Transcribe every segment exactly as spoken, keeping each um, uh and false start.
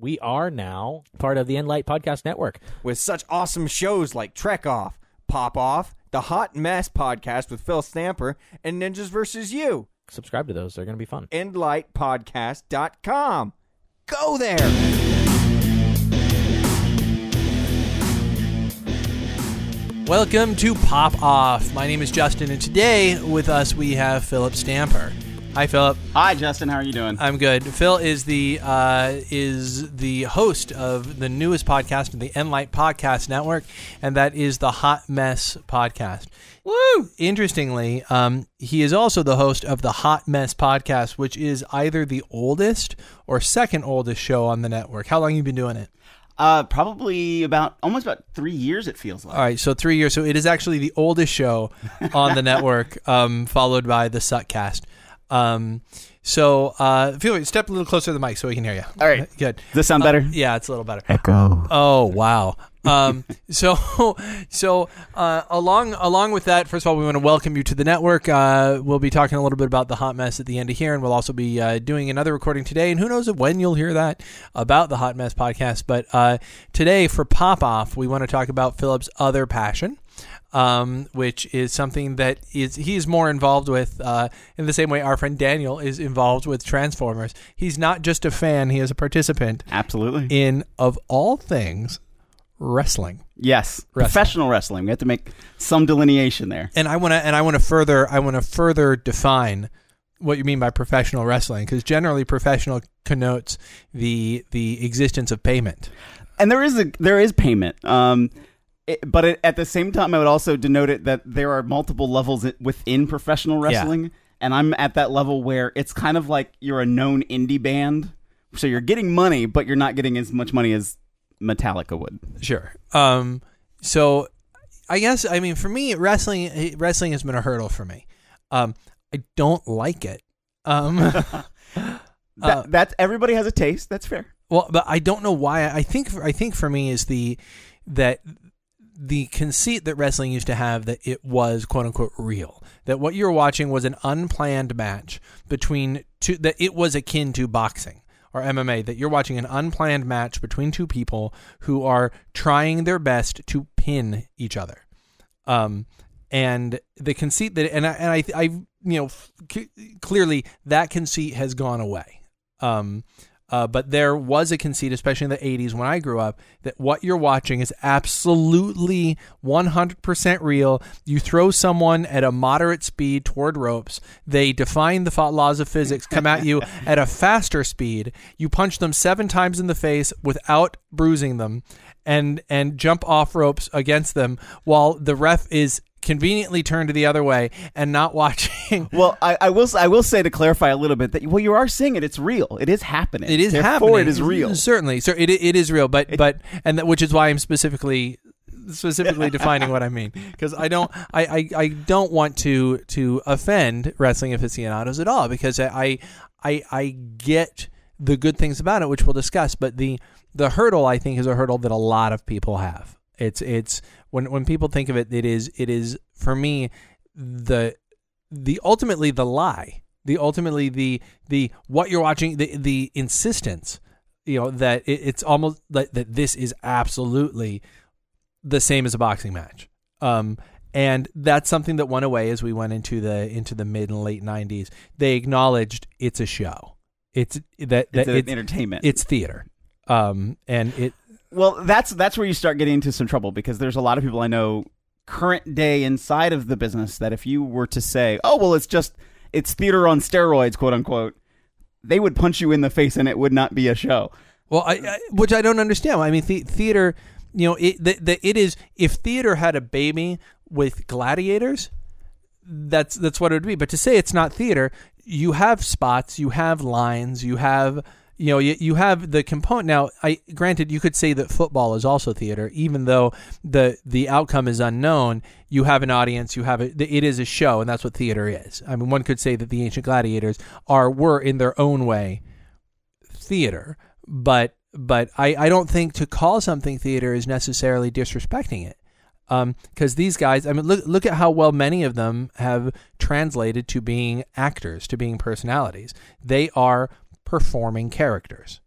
we are now part of the Enlight Podcast Network. With such awesome shows like Trek Off, Pop Off, the Hot Mess Podcast with Phil Stamper, and Ninjas Versus You. Subscribe to those. They're going to be fun. Enlight podcast dot com. Go there. Welcome to Pop Off. My name is Justin, and today with us we have Philip Stamper. Hi, Philip. Hi, Justin. How are you doing? I'm good. Phil is the uh, is the host of the newest podcast in the Enlight Podcast Network, and that is the Hot Mess Podcast. Woo! Interestingly, um, he is also the host of the Hot Mess Podcast, which is either the oldest or second oldest show on the network. How long have you been doing it? Uh, probably about almost about three years, it feels like. All right, so three years. So it is actually the oldest show on the network, um, followed by the SuckCast. Um, so, uh, feel step a little closer to the mic so we can hear you. All right. Good. Does this sound better? Uh, yeah, it's a little better. Echo. Oh, wow. Um, so, so, uh, along, along with that, first of all, we want to welcome you to the network. Uh, we'll be talking a little bit about the Hot Mess at the end of here, and we'll also be, uh, doing another recording today, and who knows when you'll hear that about the Hot Mess Podcast. But, uh, today for Pop Off, we want to talk about Philip's other passion. Um, which is something that is he's more involved with uh, in the same way our friend Daniel is involved with Transformers. He's not just a fan, he is a participant. Absolutely. In, of all things, wrestling. Yes, wrestling. Professional wrestling. We have to make some delineation there. And I want to and I want to further I want to further define what you mean by professional wrestling, because generally professional connotes the the existence of payment. And there is a there is payment. Um It, but it, at the same time, I would also denote it that there are multiple levels within professional wrestling, yeah. And I'm at that level where it's kind of like you're a known indie band, so you're getting money, but you're not getting as much money as Metallica would. Sure. Um, so I guess, I mean, for me, wrestling wrestling has been a hurdle for me. Um, I don't like it. Um, that, uh, that's, everybody has a taste. That's fair. Well, but I don't know why. I think I think for me is the that... the conceit that wrestling used to have, that it was quote unquote real, that what you were watching was an unplanned match between two, that it was akin to boxing or M M A, that you're watching an unplanned match between two people who are trying their best to pin each other. Um, and the conceit that, and I, and I, I you know, c- clearly that conceit has gone away. Um, Uh, but there was a conceit, especially in the eighties when I grew up, that what you're watching is absolutely one hundred percent real. You throw someone at a moderate speed toward ropes. They define the laws of physics, come at you at a faster speed. You punch them seven times in the face without bruising them and, and jump off ropes against them while the ref is conveniently turned to the other way and not watching. Well, I, I will I will say to clarify a little bit that, well, you are seeing it. It's real. It is happening. It is Therefore, happening. It is real. Certainly. So it it is real. But it, but and that, which is why I'm specifically specifically defining what I mean, because I don't I, I, I don't want to to offend wrestling aficionados at all, because I I I get the good things about it, which we'll discuss. But the the hurdle, I think, is a hurdle that a lot of people have. It's it's when when people think of it, it is it is for me the the ultimately the lie, the ultimately the the what you're watching, the the insistence, you know, that it, it's almost like that this is absolutely the same as a boxing match, um, and that's something that went away as we went into the into the mid and late nineties. They acknowledged it's a show, it's that, that it's, it's entertainment, it's theater, um, and it. Well, that's that's where you start getting into some trouble, because there's a lot of people I know current day inside of the business that if you were to say, oh, well, it's just it's theater on steroids, quote unquote, they would punch you in the face and it would not be a show. Well, I, I, which I don't understand. I mean, the, theater, you know, it the, the, it is if theater had a baby with gladiators, that's that's what it would be. But to say it's not theater, you have spots, you have lines, you have. You know, you, you have the component. Now, I granted, you could say that football is also theater, even though the the outcome is unknown. You have an audience. You have a, it is a show, and that's what theater is. I mean, one could say that the ancient gladiators are were in their own way theater, but but I, I don't think to call something theater is necessarily disrespecting it, because um, these guys. I mean, look look at how well many of them have translated to being actors, to being personalities. They are performing characters,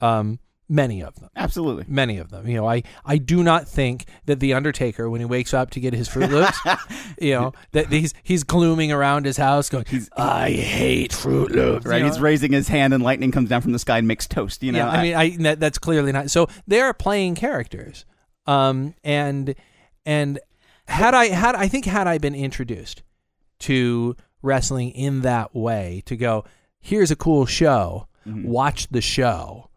um, Many of them. Absolutely. Many of them. You know, I, I do not think that The Undertaker, when he wakes up to get his Fruit Loops, you know, that he's he's glooming around his house going, he's, I hate Fruit Loops. Right. You know? He's raising his hand and lightning comes down from the sky and makes toast. You know, yeah, I, I mean, I, that, that's clearly not. So they're playing characters. Um, and, and had I, had, I think had I been introduced to wrestling in that way to go, here's a cool show, mm-hmm. watch the show.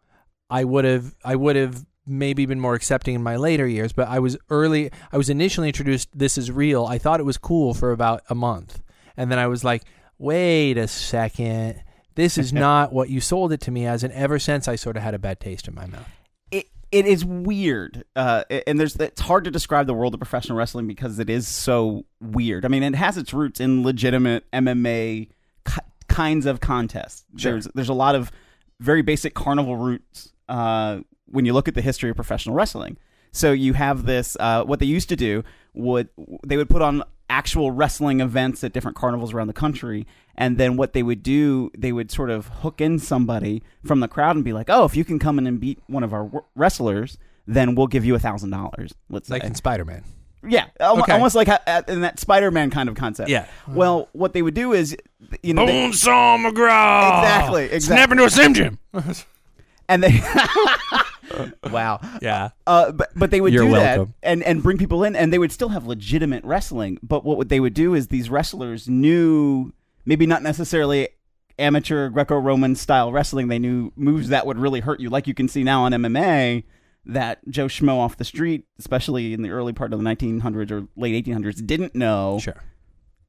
I would have I would have maybe been more accepting in my later years, but I was early I was initially introduced this is real. I thought it was cool for about a month. And then I was like, wait a second. This is not what you sold it to me as, and ever since I sort of had a bad taste in my mouth. It it is weird. Uh, and there's it's hard to describe the world of professional wrestling because it is so weird. I mean, it has its roots in legitimate M M A ki- kinds of contests. Sure. There's there's a lot of very basic carnival roots. Uh, when you look at the history of professional wrestling. So you have this, uh, what they used to do, would they would put on actual wrestling events at different carnivals around the country, and then what they would do, they would sort of hook in somebody from the crowd and be like, oh, if you can come in and beat one of our w- wrestlers, then we'll give you a thousand dollars, let's say. Like in Spider-Man. Yeah, okay. Almost like in that Spider-Man kind of concept. Yeah. Well, what they would do is, you know, Bonesaw McGraw! Exactly, exactly. Snap into a Slim Jim! And they, wow, yeah. Uh, but but they would You're do welcome. that and, and bring people in, and they would still have legitimate wrestling. But what they would do is these wrestlers knew, maybe not necessarily amateur Greco-Roman style wrestling. They knew moves that would really hurt you, like you can see now on M M A. That Joe Schmo off the street, especially in the early part of the nineteen hundreds or late eighteen hundreds, didn't know. Sure.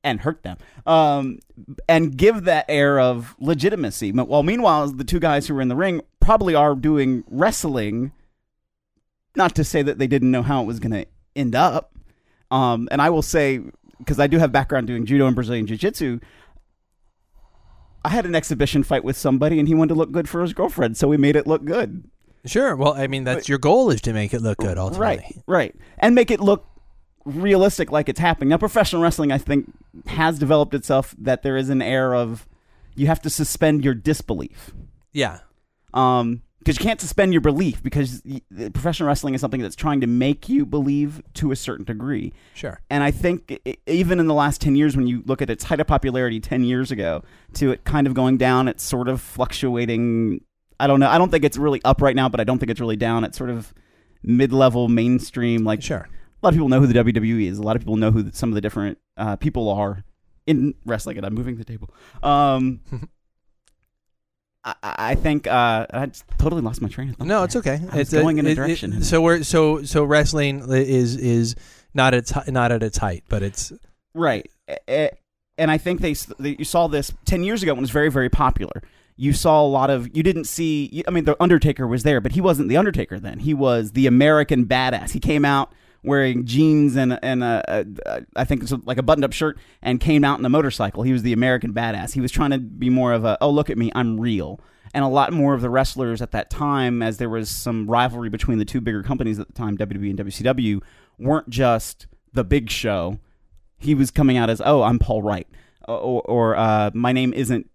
And hurt them, um, and give that air of legitimacy. Well, meanwhile, the two guys who were in the ring probably are doing wrestling, not to say that they didn't know how it was going to end up. Um, and I will say, because I do have background doing judo and Brazilian jiu-jitsu, I had an exhibition fight with somebody, and he wanted to look good for his girlfriend, so we made it look good. Sure. Well, I mean, that's but, your goal is to make it look good ultimately. Right, right. And make it look realistic, like it's happening now. Professional wrestling, I think, has developed itself that there is an air of you have to suspend your disbelief. Yeah, because um, you can't suspend your belief, because professional wrestling is something that's trying to make you believe to a certain degree. Sure. And I think it, even in the last ten years, when you look at its height of popularity ten years ago to it kind of going down, it's sort of fluctuating. I don't know. I don't think it's really up right now, but I don't think it's really down. It's sort of mid-level mainstream, like sure. A lot of people know who the W W E is. A lot of people know who some of the different uh, people are in wrestling. And I'm moving the table. Um, I, I think uh, I just totally lost my train of thought. No, it's okay. I it's was going a, in a it, direction. It, so we're so so wrestling is is not its not at its height, but it's right. And I think they, they you saw this ten years ago when it was very very popular. You saw a lot of, you didn't see. I mean, the Undertaker was there, but he wasn't the Undertaker then. He was the American Badass. He came out wearing jeans and and a, a, a, I think it's like a buttoned-up shirt, and came out in a motorcycle. He was the American Badass. He was trying to be more of a, oh, look at me, I'm real. And a lot more of the wrestlers at that time, as there was some rivalry between the two bigger companies at the time, W W E and W C W, weren't just the Big Show. He was coming out as, oh, I'm Paul Wright, or, or uh, my name isn't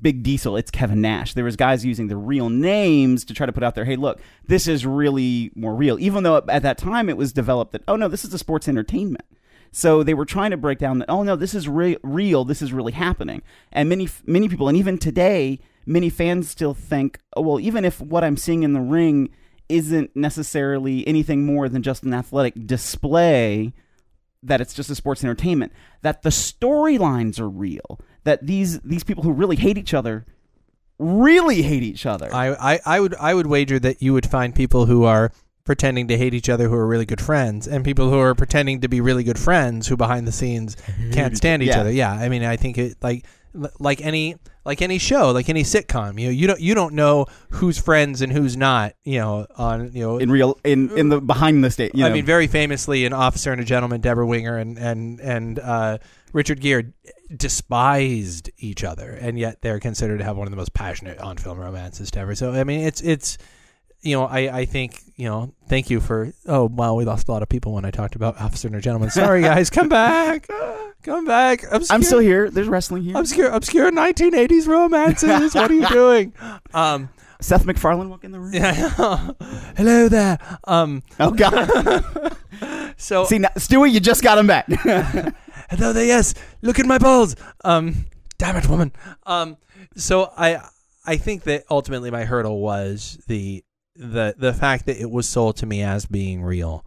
Big Diesel, it's Kevin Nash. There was guys using the real names to try to put out there, hey, look, this is really more real. Even though at that time it was developed that, oh, no, this is a sports entertainment. So they were trying to break down that, oh, no, this is re- real. This is really happening. And many, many people, and even today, many fans still think, oh, well, even if what I'm seeing in the ring isn't necessarily anything more than just an athletic display, that it's just a sports entertainment, that the storylines are real, that these these people who really hate each other really hate each other. I, I, I would I would wager that you would find people who are pretending to hate each other who are really good friends, and people who are pretending to be really good friends who behind the scenes can't stand each yeah. other. Yeah, I mean, I think it like like any like any show, like any sitcom, you know, you don't you don't know who's friends and who's not, you know, on you know in real in, in the behind the state. You I know. mean, very famously in Officer and a Gentleman, Deborah Winger and and and uh, Richard Gere despised each other, and yet they're considered to have one of the most passionate on-film romances to ever. So I mean, it's it's. You know, I, I think, you know, thank you for, oh, wow, we lost a lot of people when I talked about Officer and a Gentleman. Sorry, guys, come back. Come back. Obscure, I'm still here. There's wrestling here. Obscure, obscure nineteen eighties romances. What are you doing? Um, Seth MacFarlane walk in the room. Yeah. Hello there. Um, oh God. So see, now, Stewie, you just got him back. Hello there. Yes. Look at my balls. Um, damn it, woman. Um, so I, I think that ultimately my hurdle was the the the fact that it was sold to me as being real,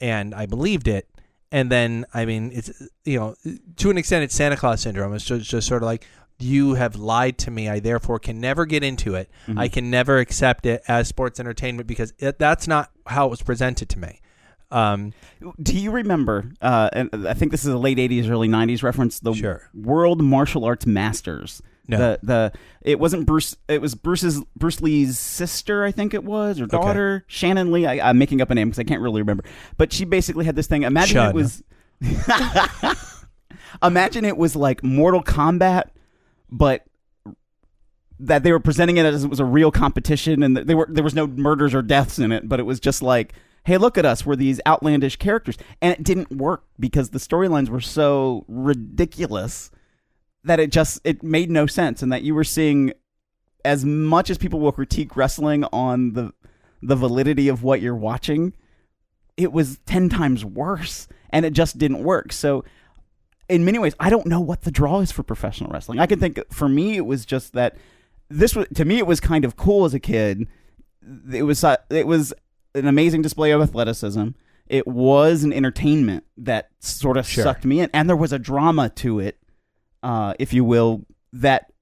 and I believed it. And then, I mean, it's, you know, to an extent, it's Santa Claus syndrome. It's just, just sort of like, you have lied to me. I therefore can never get into it. Mm-hmm. I can never accept it as sports entertainment because it, that's not how it was presented to me. Um, Do you remember, uh, and I think this is a late eighties, early nineties reference, the sure. World Martial Arts Masters. No. The the it wasn't Bruce. It was Bruce's Bruce Lee's sister, I think it was, or daughter, okay. Shannon Lee. I, I'm making up a name because I can't really remember. But she basically had this thing. Imagine Shut it was. Imagine it was like Mortal Kombat, but that they were presenting it as it was a real competition, and they were there was no murders or deaths in it, but it was just like, hey, look at us. We're these outlandish characters, and it didn't work because the storylines were so ridiculous that it just, it made no sense, and that you were seeing, as much as people will critique wrestling on the the validity of what you're watching, it was ten times worse, and it just didn't work. So in many ways, I don't know what the draw is for professional wrestling. I can think, for me, it was just that this was, to me, it was kind of cool as a kid. It was uh, it was an amazing display of athleticism. It was an entertainment that sort of sure. sucked me in, and there was a drama to it. Uh, if you will, that,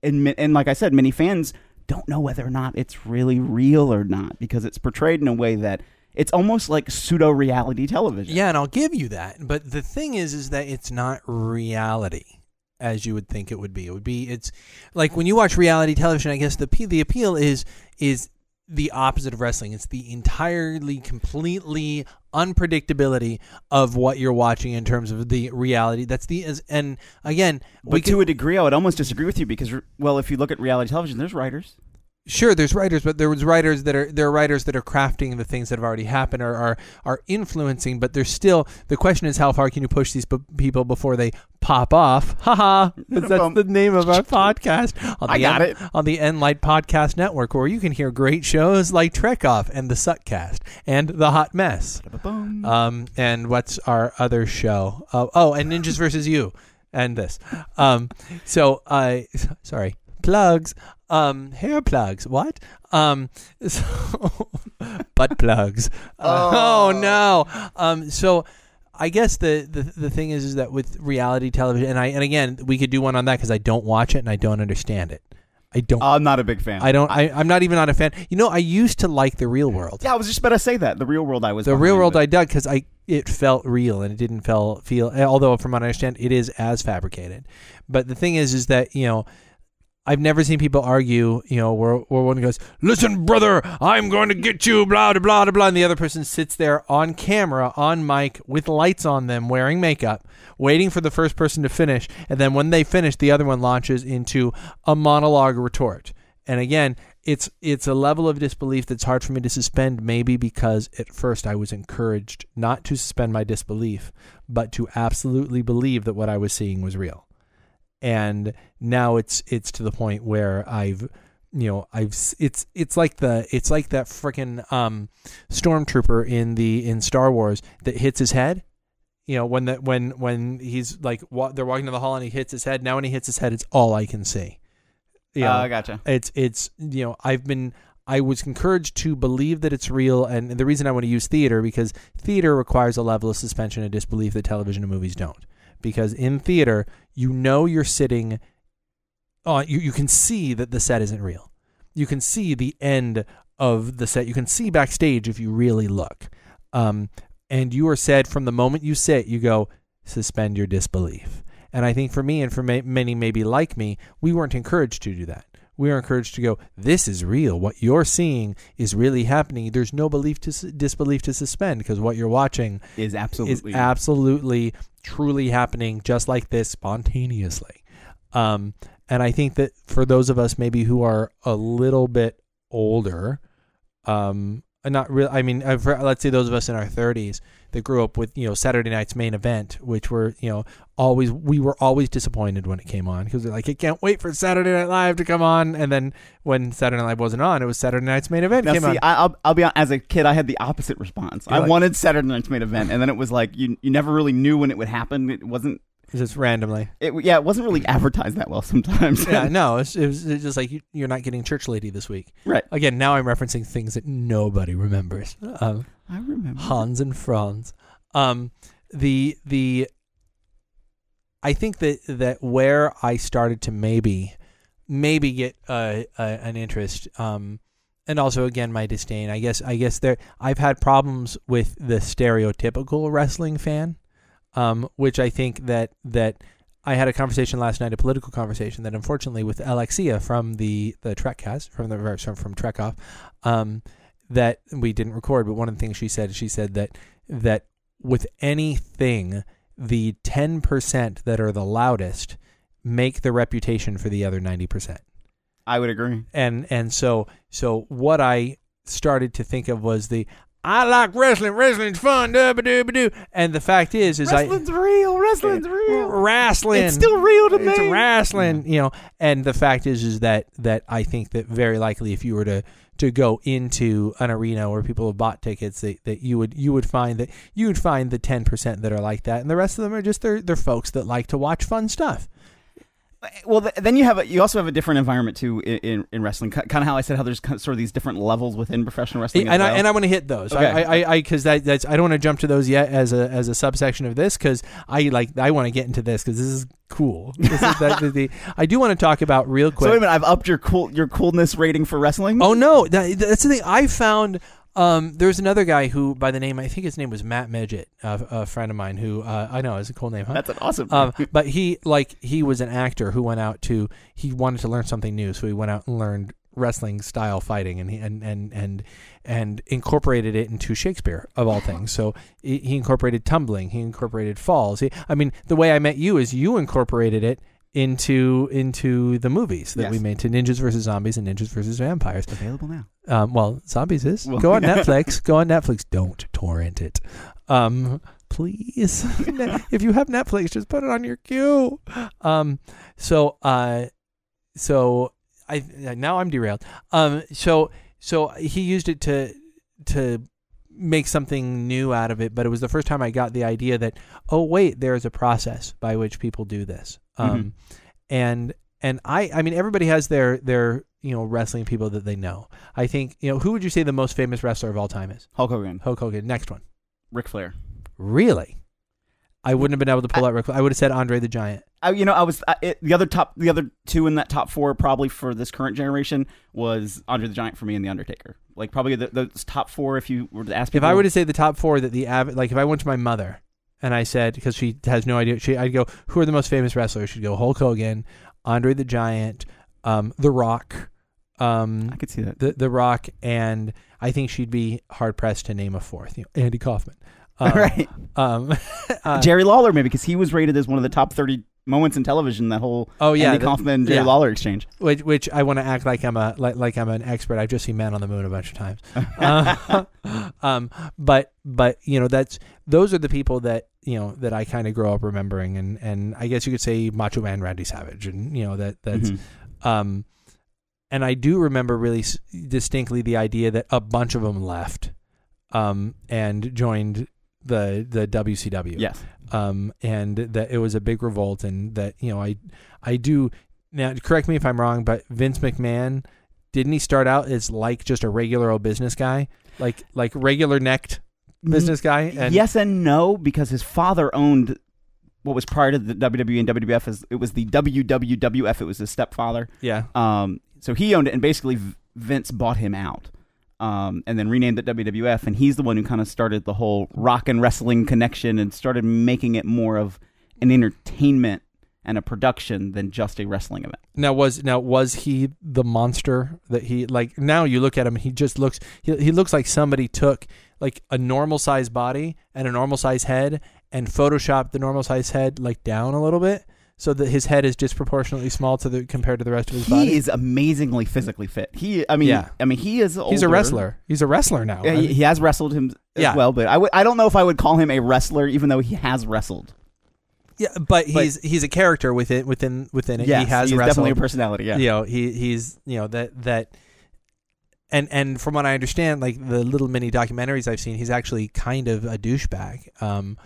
and, and like I said, many fans don't know whether or not it's really real or not because it's portrayed in a way that it's almost like pseudo-reality television. Yeah, and I'll give you that. But the thing is, is that it's not reality as you would think it would be. It would be, it's like when you watch reality television, I guess the the appeal is is the opposite of wrestling. It's the entirely, completely unpredictability of what you're watching in terms of the reality. That's the is, and again, we but to can, a degree, I would almost disagree with you because, well, if you look at reality television, there's writers. Sure, there's writers, but there was writers that are there are writers that are crafting the things that have already happened or are are influencing. But there's still the question is how far can you push these b- people before they pop off? Haha, that's the name of our podcast. On the I got en- it on the Enlight Podcast Network, where you can hear great shows like Trek Off and the SuckCast and the Hot Mess. Um, and what's our other show? Uh, oh, and Ninjas Versus You, and this. Um, so I uh, sorry. Plugs, um, hair plugs. What? Um, so butt plugs. Oh, oh no. Um, so I guess the, the the thing is is that with reality television, and I and again we could do one on that because I don't watch it and I don't understand it. I don't. I'm not a big fan. I don't. I, I'm not even not a fan. You know, I used to like The Real World. Yeah, I was just about to say that The Real World. I was the Real World. It. I dug because I it felt real and it didn't feel feel. Although from what I understand, it is as fabricated. But the thing is, is that you know. I've never seen people argue, you know, where, where one goes, listen, brother, I'm going to get you, blah, blah, blah, blah. And the other person sits there on camera, on mic, with lights on them, wearing makeup, waiting for the first person to finish. And then when they finish, the other one launches into a monologue retort. And again, it's it's a level of disbelief that's hard for me to suspend, maybe because at first I was encouraged not to suspend my disbelief, but to absolutely believe that what I was seeing was real. And now it's it's to the point where I've, you know, I've it's it's like the it's like that frickin' um, stormtrooper in the in Star Wars that hits his head, you know, when that when when he's like wa- they're walking down the hall and he hits his head. Now when he hits his head, it's all I can see. Yeah, you know, uh, gotcha. It's it's you know I've been. I was encouraged to believe that it's real, and the reason I want to use theater because theater requires a level of suspension of disbelief that television and movies don't. Because in theater, you know you're sitting on, you, you can see that the set isn't real. You can see the end of the set. You can see backstage if you really look. Um, and you are said from the moment you sit, you go, suspend your disbelief. And I think for me and for ma- many maybe like me, we weren't encouraged to do that. We are encouraged to go, this is real. What you're seeing is really happening. There's no belief to disbelief to suspend because what you're watching is absolutely, is absolutely truly happening just like this spontaneously. Um, and I think that for those of us maybe who are a little bit older, um, not real. I mean, for, let's say those of us in our thirties that grew up with, you know, Saturday Night's Main Event, which were, you know, always, we were always disappointed when it came on because they're like, I can't wait for Saturday Night Live to come on. And then when Saturday Night Live wasn't on, it was Saturday Night's Main Event. Now, came see, on. I'll, I'll be honest, as a kid, I had the opposite response. You're I like, wanted Saturday Night's Main Event. And then it was like, you, you never really knew when it would happen. It wasn't. Just randomly. It, yeah, it wasn't really advertised that well sometimes. yeah, no, it's, it, was, it was just like, you, you're not getting Church Lady this week. Right. Again, now I'm referencing things that nobody remembers. Um, I remember. Hans and Franz. Um, the, the, I think that, that where I started to maybe, maybe get uh, uh, an interest, um, and also, again, my disdain, I guess, I guess there, I've had problems with the stereotypical wrestling fan. Um, which I think that that I had a conversation last night, a political conversation that unfortunately with Alexia from the the Trekcast from the from, from Trek Off, um, that we didn't record. But one of the things she said, she said that that with anything, the ten percent that are the loudest make the reputation for the other ninety percent. I would agree. And and so so what I started to think of was the. I like wrestling. Wrestling's fun. Dub-a-dub-a-doo. And the fact is, is wrestling's I real. Wrestling's real. Wrestling. It's still real to me. It's wrestling, you know. And the fact is, is that that I think that very likely, if you were to, to go into an arena where people have bought tickets, that, that you would you would find that you would find the ten percent that are like that, and the rest of them are just they're they're folks that like to watch fun stuff. Well, then you have a, you also have a different environment too in, in, in wrestling. Kind of how I said how there's sort of these different levels within professional wrestling. And as well. I and I want to hit those. Okay. I I because that that's I don't want to jump to those yet as a as a subsection of this because I like I want to get into this because this is cool. This is the, the, the, I do want to talk about real quick. So wait a minute, I've upped your cool your coolness rating for wrestling. Oh no, that, that's the thing I found. Um, there's another guy who, by the name, I think his name was Matt Midget, uh, a friend of mine who, uh, I know is a cool name, huh? That's an awesome name. Um, but he, like, he was an actor who went out to, he wanted to learn something new, so he went out and learned wrestling style fighting and, he, and, and, and, and incorporated it into Shakespeare, of all things. So he incorporated tumbling, he incorporated falls. He, I mean, the way I met you is you incorporated it into into the movies that yes. we made to Ninjas Versus Zombies and Ninjas Versus Vampires. It's available now. Um, well, Zombies is. Well, go on Netflix. Go on Netflix. Don't torrent it. Um, please. If you have Netflix, just put it on your queue. Um, so uh, so I now I'm derailed. Um, so so he used it to to make something new out of it, but it was the first time I got the idea that, oh wait, there is a process by which people do this. Um, mm-hmm. and, and I, I mean, everybody has their, their, you know, wrestling people that they know. I think, you know, who would you say the most famous wrestler of all time is? Hulk Hogan. Hulk Hogan. Next one. Ric Flair. Really? I wouldn't have been able to pull I, out Ric Flair. I would have said Andre the Giant. I, you know, I was, I, it, the other top, the other two in that top four probably for this current generation was Andre the Giant for me and The Undertaker. Like probably the, those top four, if you were to ask people. If I were to say the top four that the, av- like if I went to my mother. And I said, because she has no idea, she, I'd go, who are the most famous wrestlers? She'd go, Hulk Hogan, Andre the Giant, um, The Rock. Um, I could see that. The, the Rock, and I think she'd be hard-pressed to name a fourth. You know, Andy Kaufman. Um, right. Um, uh, Jerry Lawler, maybe, because he was rated as one of the top thirty moments in television, that whole oh, yeah, Andy the, Kaufman, Jerry yeah. Lawler exchange. Which, which I want to act like I'm a like, like I'm an expert. I've just seen Man on the Moon a bunch of times. uh, um, but, but, you know, that's those are the people that, you know, that I kind of grow up remembering, and, and I guess you could say Macho Man Randy Savage, and you know that that's, mm-hmm. um, and I do remember really s- distinctly the idea that a bunch of them left, um, and joined the the W C W, yes, um, and that it was a big revolt, and that you know I I do now correct me if I'm wrong, but Vince McMahon didn't he start out as like just a regular old business guy, like like regular necked. Business guy? And yes and no, because his father owned what was prior to the W W E and W W F. Is, it was the W W W F. It was his stepfather. Yeah. Um. So he owned it, and basically Vince bought him out um, and then renamed it W W F, and he's the one who kind of started the whole rock and wrestling connection and started making it more of an entertainment and a production than just a wrestling event. Now was now was he the monster that he like? Now you look at him, he just looks he he looks like somebody took like a normal size body and a normal size head and photoshopped the normal size head like down a little bit so that his head is disproportionately small to the compared to the rest of his he body. He is amazingly physically fit. He, I mean, yeah. I mean, he is older. He's a wrestler. He's a wrestler now. Yeah, I mean, he has wrestled him as yeah. well, but I, w- I don't know if I would call him a wrestler, even though he has wrestled. Yeah, but, but he's he's a character within within within it. Yes, he has he's wrestled. Definitely a personality. Yeah, you know, he he's you know that that. And and from what I understand, like the little mini documentaries I've seen, he's actually kind of a douchebag. Um,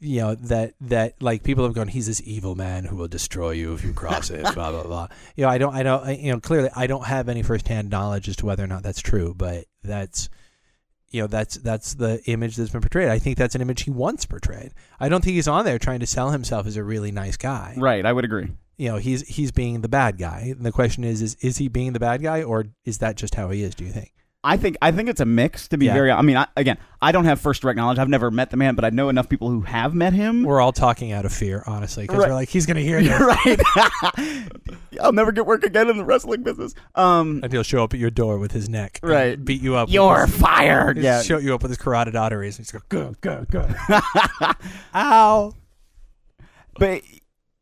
you know that that like people have gone, he's this evil man who will destroy you if you cross him. Blah blah blah. You know, I don't, I don't, I, you know, clearly I don't have any firsthand knowledge as to whether or not that's true, but that's, you know, that's that's the image that's been portrayed. I think that's an image he once portrayed. I don't think he's on there trying to sell himself as a really nice guy. Right, I would agree. You know, he's he's being the bad guy. And the question is, is is he being the bad guy, or is that just how he is, do you think? I think I think it's a mix, to be yeah. very... I mean, I, again, I don't have first direct knowledge. I've never met the man, but I know enough people who have met him. We're all talking out of fear, honestly, because right. we're like, he's going to hear this. Right. I'll never get work again in the wrestling business. Um, and he'll show up at your door with his neck. Right. Beat you up. You're his, fired. Yeah. Show you up with his carotid arteries. And he's going, go, go, go. Ow. But...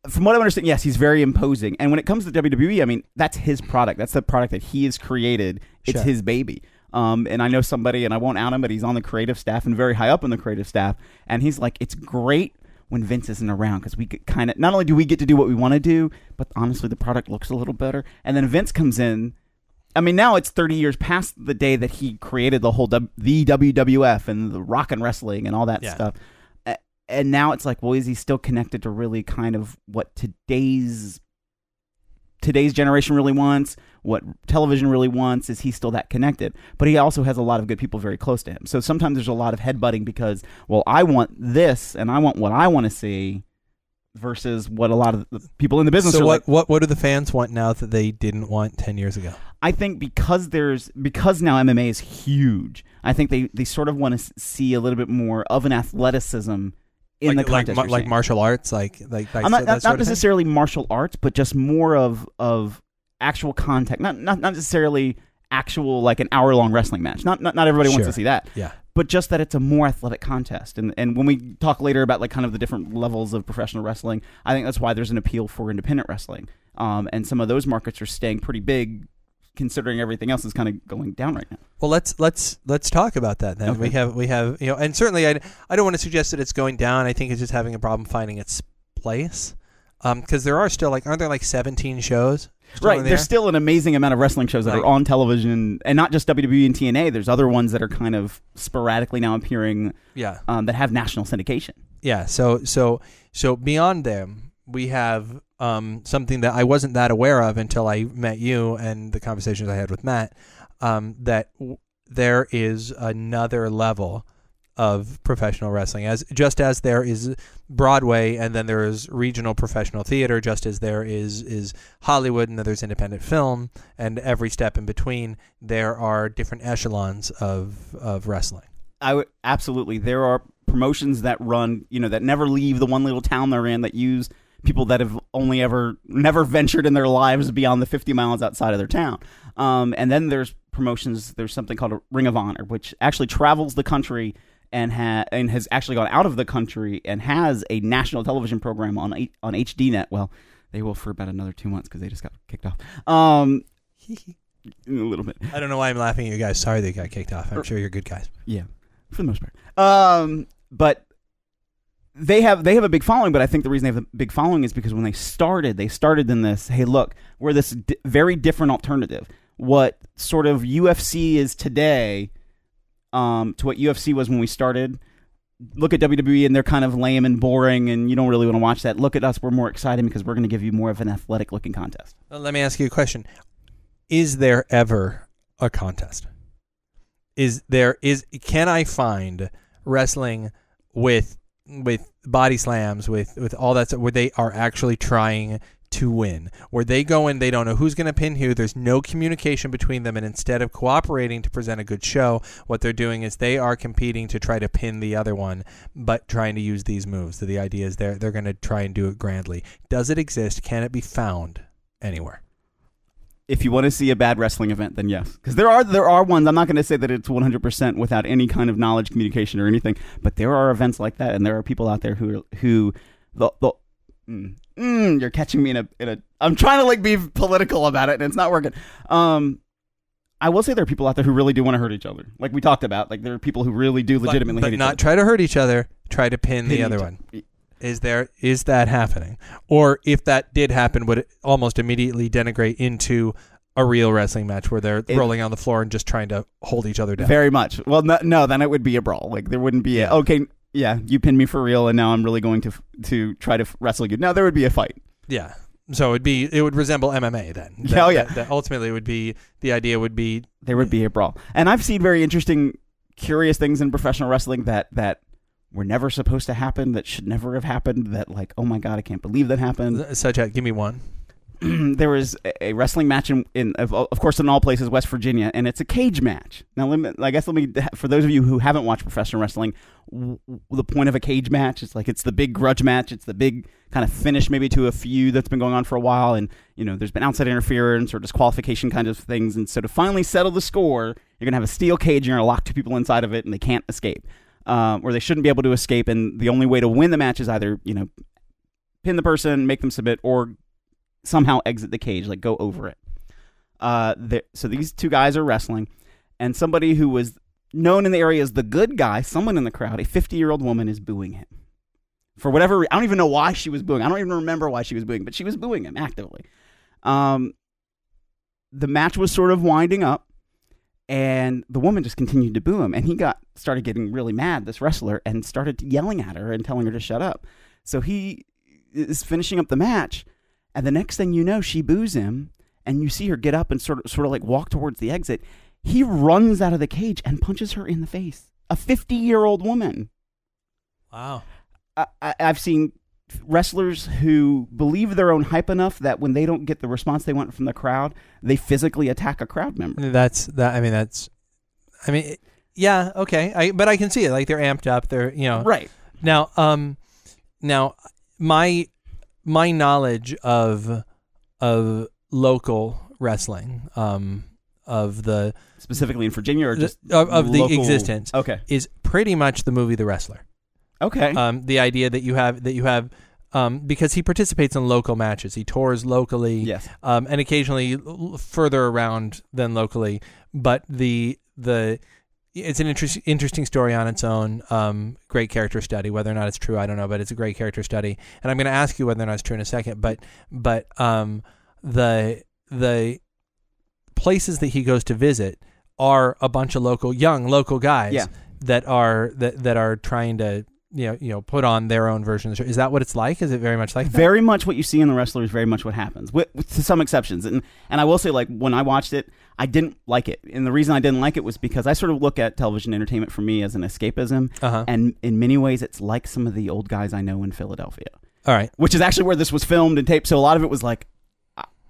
From what I understand, yes, he's very imposing. And when it comes to W W E, I mean, that's his product. That's the product that he has created. It's sure. his baby. Um, and I know somebody, and I won't out him, but he's on the creative staff and very high up on the creative staff. And he's like, it's great when Vince isn't around because we get kind of, not only do we get to do what we want to do, but honestly, the product looks a little better. And then Vince comes in. I mean, now it's thirty years past the day that he created the whole, w- the W W F and the rock and wrestling and all that yeah. stuff. And now it's like, well, is he still connected to really kind of what today's today's generation really wants, what television really wants? Is he still that connected? But he also has a lot of good people very close to him. So sometimes there's a lot of headbutting because, well, I want this and I want what I want to see versus what a lot of the people in the business so are what, like. So what, what do the fans want now that they didn't want ten years ago? I think because there's because now M M A is huge, I think they, they sort of want to see a little bit more of an athleticism in like, the contest, like, like martial arts, like like, like I'm not, so, that not, not necessarily thing? Martial arts, but just more of of actual contact. Not not not necessarily actual like an hour long wrestling match. Not not, not everybody sure. wants to see that. Yeah. But just that it's a more athletic contest. And and when we talk later about like kind of the different levels of professional wrestling, I think that's why there's an appeal for independent wrestling. Um, and some of those markets are staying pretty big, considering everything else is kind of going down right now. Well, let's let's let's talk about that then. Okay. We have we have you know, and certainly I, I don't want to suggest that it's going down. I think it's just having a problem finding its place because um, there are still like aren't there like seventeen shows? Right, there? There's still an amazing amount of wrestling shows that right. are on television, and not just W W E and T N A. There's other ones that are kind of sporadically now appearing. Yeah, um, that have national syndication. Yeah, so so so beyond them, we have. Um, something that I wasn't that aware of until I met you and the conversations I had with Matt, um, that w- there is another level of professional wrestling, as just as there is Broadway and then there is regional professional theater, just as there is is Hollywood and then there's independent film, and every step in between there are different echelons of of wrestling. I would absolutely. There are promotions that run, you know, that never leave the one little town they're in, that use people that have only ever, never ventured in their lives beyond the fifty miles outside of their town. Um, and then there's promotions, there's something called a Ring of Honor, which actually travels the country and, ha- and has actually gone out of the country and has a national television program on a- on H D net. Well, they will for about another two months because they just got kicked off. Um, a little bit. I don't know why I'm laughing at you guys. Sorry they got kicked off. I'm or, sure you're good guys. Yeah, for the most part. Um, but... They have they have a big following, but I think the reason they have a big following is because when they started, they started in this, hey, look, we're this di- very different alternative. What sort of U F C is today um, to what U F C was when we started. Look at W W E, and they're kind of lame and boring, and you don't really want to watch that. Look at us. We're more exciting because we're going to give you more of an athletic-looking contest. Well, let me ask you a question. Is there ever a contest? Is there is can I find wrestling with... with body slams, with, with all that stuff, where they are actually trying to win, where they go in, they don't know who's going to pin who, there's no communication between them, and instead of cooperating to present a good show, what they're doing is they are competing to try to pin the other one, but trying to use these moves. So the idea is they're, they're going to try and do it grandly. Does it exist? Can it be found anywhere? If you want to see a bad wrestling event, then yes. Because there are there are ones, I'm not going to say that it's one hundred percent without any kind of knowledge, communication, or anything, but there are events like that, and there are people out there who, who the, the mm, you're catching me in a, in a, I'm trying to like be political about it and it's not working. Um, I will say there are people out there who really do want to hurt each other. Like we talked about, like there are people who really do legitimately but, but hate each other. But not try to hurt each other, try to pin hate the other one. Other. Is there, is that happening? Or if that did happen, would it almost immediately denigrate into a real wrestling match where they're it, rolling on the floor and just trying to hold each other down? Very much. Well, no, no then it would be a brawl. Like there wouldn't be a, yeah. okay, yeah, you pinned me for real and now I'm really going to to try to wrestle you. No, there would be a fight. Yeah. So it would be it would resemble M M A then. That, oh yeah. That, that ultimately would be the idea would be there would be a brawl. And I've seen very interesting, curious things in professional wrestling that that were never supposed to happen, that should never have happened, that like, oh my God, I can't believe that happened. Such as, give me one. There was a wrestling match in, in of, of course, in all places, West Virginia, and it's a cage match. Now, let me, I guess let me, for those of you who haven't watched professional wrestling, w- the point of a cage match is like it's the big grudge match. It's the big kind of finish maybe to a feud that's been going on for a while. And, you know, there's been outside interference or disqualification kinds of things. And so to finally settle the score, you're going to have a steel cage and you're going to lock two people inside of it and they can't escape. Um, or they shouldn't be able to escape. And the only way to win the match is either, you know, pin the person, make them submit, or somehow exit the cage, like go over it. Uh, there, so these two guys are wrestling, and somebody who was known in the area as the good guy, someone in the crowd, a fifty-year-old woman is booing him. For whatever reason, I don't even know why she was booing. I don't even remember why she was booing, but she was booing him actively. Um, the match was sort of winding up, and the woman just continued to boo him, and he got started getting really mad, this wrestler, and started yelling at her and telling her to shut up. So he is finishing up the match, and the next thing you know, she boos him, and you see her get up and sort of sort of like walk towards the exit. He runs out of the cage and punches her in the face. A fifty-year-old woman. Wow. I, I, I've seen wrestlers who believe their own hype enough that when they don't get the response they want from the crowd, they physically attack a crowd member. That's that. I mean, that's. I mean, yeah, okay. I but I can see it. Like they're amped up. They're you know right now. Um, now my. My knowledge of of local wrestling, um, of the specifically in Virginia, or just the, of, of the existence, okay. is pretty much the movie The Wrestler. Okay, um, the idea that you have that you have um, because he participates in local matches, he tours locally, yes, um, and occasionally further around than locally. But the the it's an interest, interesting story on its own. Um, great character study. Whether or not it's true, I don't know, but it's a great character study. And I'm going to ask you whether or not it's true in a second. But but um, the the places that he goes to visit are a bunch of local young local guys yeah. that are that, that are trying to you know you know put on their own version of the show. Is that what it's like? Is it very much like that? Very much what you see in The Wrestler is very much what happens, with, with some exceptions. And and I will say, like when I watched it, I didn't like it. And the reason I didn't like it was because I sort of look at television entertainment for me as an escapism. Uh-huh. And in many ways, it's like some of the old guys I know in Philadelphia. All right. Which is actually where this was filmed and taped. So a lot of it was like,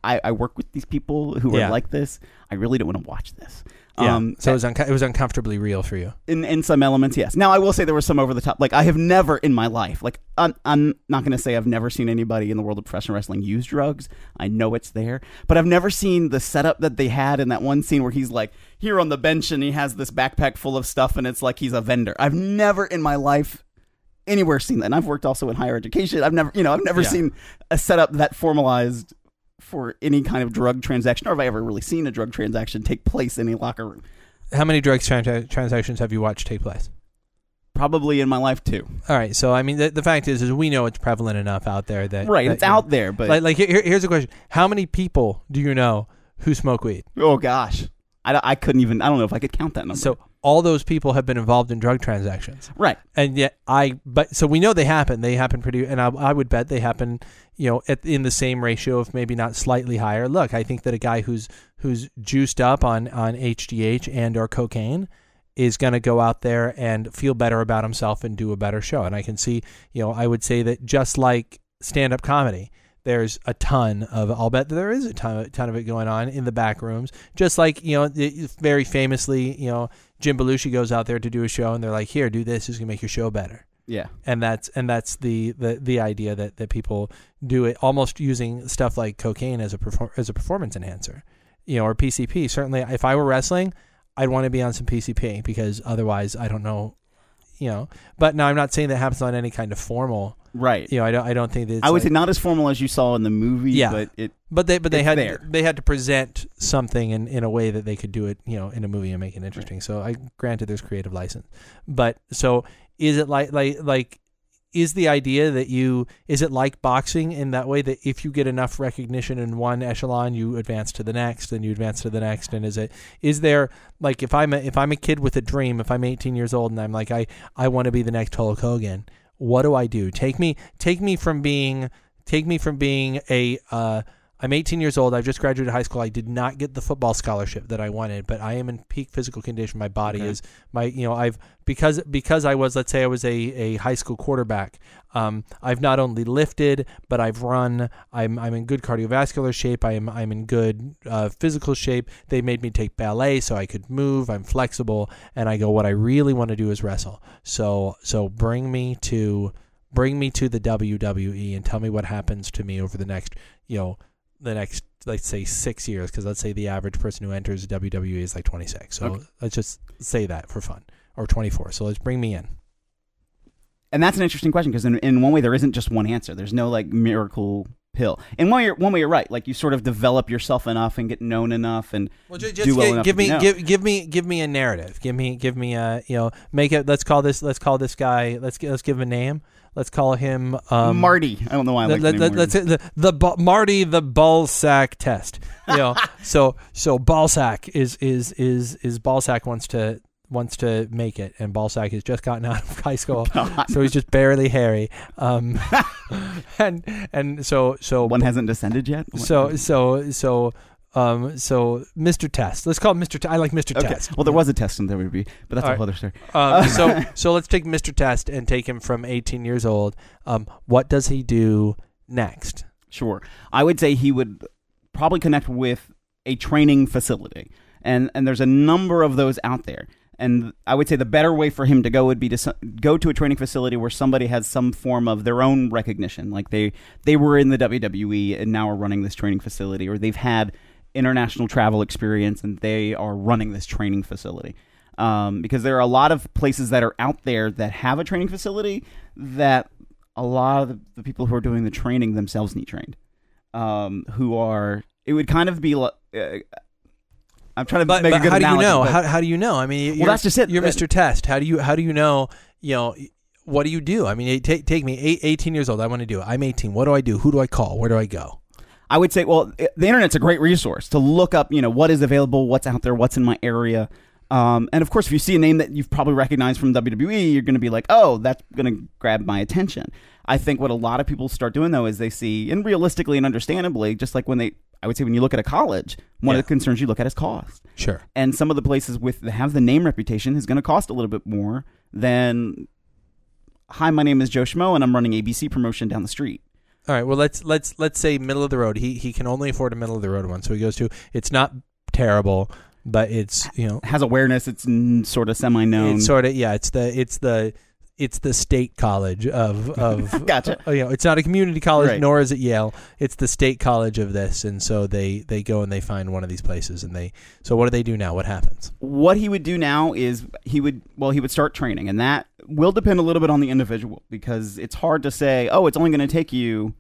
I, I work with these people who yeah. are like this. I really don't want to watch this. Yeah. Um, so it was, unco- it was uncomfortably real for you. In in some elements, yes. Now, I will say there was some over the top. Like, I have never in my life, like, I'm, I'm not going to say I've never seen anybody in the world of professional wrestling use drugs. I know it's there. But I've never seen the setup that they had in that one scene where he's, like, here on the bench and he has this backpack full of stuff and it's like he's a vendor. I've never in my life anywhere seen that. And I've worked also in higher education. I've never, you know, I've never yeah. seen a setup that formalized for any kind of drug transaction, or have I ever really seen a drug transaction take place in a locker room? How many drug trans- transactions have you watched take place? Probably in my life too. All right, so I mean, the, the fact is, is we know it's prevalent enough out there that right, that, it's out know, there. But like, like here, here's a question: how many people do you know who smoke weed? Oh gosh, I, I couldn't even. I don't know if I could count that number. So all those people have been involved in drug transactions, right? And yet, I but so we know they happen. They happen pretty, and I, I would bet they happen, you know, at, in the same ratio, if maybe not slightly higher. Look, I think that a guy who's who's juiced up on, on H G H and or cocaine is going to go out there and feel better about himself and do a better show. And I can see, you know, I would say that just like stand up comedy, there's a ton of, I'll bet there is a ton, a ton of it going on in the back rooms. Just like, you know, very famously, you know, Jim Belushi goes out there to do a show and they're like, here, do this. It's going to make your show better. Yeah. And that's, and that's the, the, the idea that, that people do it almost using stuff like cocaine as a perfor- as a performance enhancer, you know, or P C P. Certainly if I were wrestling, I'd want to be on some P C P because otherwise I don't know, you know, but now I'm not saying that happens on any kind of formal Right. You know, I don't. I don't think that. It's I would like, say not as formal as you saw in the movie. Yeah. But it. But they. But they had. There. They had to present something in, in a way that they could do it. You know, in a movie and make it interesting. Right. So I granted there's creative license, but so is it like like like. Is the idea that you, is it like boxing in that way that if you get enough recognition in one echelon, you advance to the next and you advance to the next? And is it, is there like, if I'm a, if I'm a kid with a dream, if I'm eighteen years old and I'm like, I, I want to be the next Hulk Hogan, what do I do? Take me, take me from being, take me from being a, uh, I'm eighteen years old. I've just graduated high school. I did not get the football scholarship that I wanted, but I am in peak physical condition. My body okay. is my, you know, I've because because I was, let's say, I was a, a high school quarterback. Um, I've not only lifted, but I've run. I'm I'm in good cardiovascular shape. I'm I'm in good uh, physical shape. They made me take ballet so I could move. I'm flexible, and I go. What I really want to do is wrestle. So so bring me to bring me to the W W E and tell me what happens to me over the next, you know. the next, let's say, six years, because let's say the average person who enters W W E is like twenty-six. So okay. let's just say that for fun, or twenty-four. So let's bring me in. And that's an interesting question, because in, in one way, there isn't just one answer. There's no like miracle pill. In one way, you're, one way, you're right. Like you sort of develop yourself enough and get known enough and well, just, do just well give, enough. Give me, give, give me, give me a narrative. Give me, give me a, you know, make it. Let's call this. Let's call this guy. Let's let's give him a name. Let's call him um, Marty. I don't know why I like let, the name let's Marty. Say the, the ba- Marty the Ballsack test. You know, so so Ballsack is is is is Ballsack wants to wants to make it, and Ballsack has just gotten out of high school, God. So he's just barely hairy. Um, and and so so one hasn't descended yet. So so so. Um, so Mister Test, let's call him Mister T- I like Mister Okay. Test. Well, there was a test in W W E, but that's all a whole right. other story. Um, so, so let's take Mister Test and take him from eighteen years old. Um, what does he do next? Sure. I would say he would probably connect with a training facility, and, and there's a number of those out there. And I would say the better way for him to go would be to su- go to a training facility where somebody has some form of their own recognition. Like they, they were in the W W E and now are running this training facility, or they've had international travel experience and they are running this training facility, um, because there are a lot of places that are out there that have a training facility that a lot of the people who are doing the training themselves need trained, um, who are, it would kind of be like, uh, I'm trying to but, make but a good analogy. But how do you know? How, how do you know? I mean, well, that's just it. You're Mister Test. How do you, how do you know, you know, what do you do? I mean, take, take me eight, eighteen years old. I want to do it. I'm eighteen. What do I do? Who do I call? Where do I go? I would say, well, the internet's a great resource to look up, you know, what is available, what's out there, what's in my area. Um, and of course, if you see a name that you've probably recognized from W W E, you're going to be like, oh, that's going to grab my attention. I think what a lot of people start doing, though, is they see, and realistically and understandably, just like when they, I would say when you look at a college, one yeah. of the concerns you look at is cost. Sure. And some of the places with have the name reputation is going to cost a little bit more than, hi, my name is Joe Schmo, and I'm running A B C promotion down the street. All right. Well, let's let's let's say middle of the road. He he can only afford a middle of the road one, so he goes to. It's not terrible, but it's you know has awareness. It's n- sort of semi known. It's sort of yeah. It's the it's the it's the state college of of gotcha. Uh, you know, it's not a community college, right. Nor is it Yale. It's the state college of this, and so they they go and they find one of these places, and they. So what do they do now? What happens? What he would do now is he would well he would start training, and that. Will depend a little bit on the individual, because it's hard to say, oh, it's only going to take you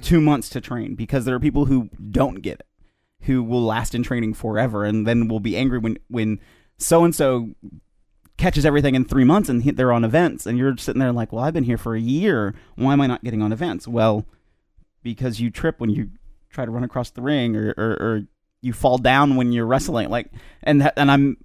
two months to train, because there are people who don't get it, who will last in training forever and then will be angry when, when so-and-so catches everything in three months and they're on events, and you're sitting there like, well, I've been here for a year. Why am I not getting on events? Well, because you trip when you try to run across the ring, or, or, or you fall down when you're wrestling. Like, and that, and I'm...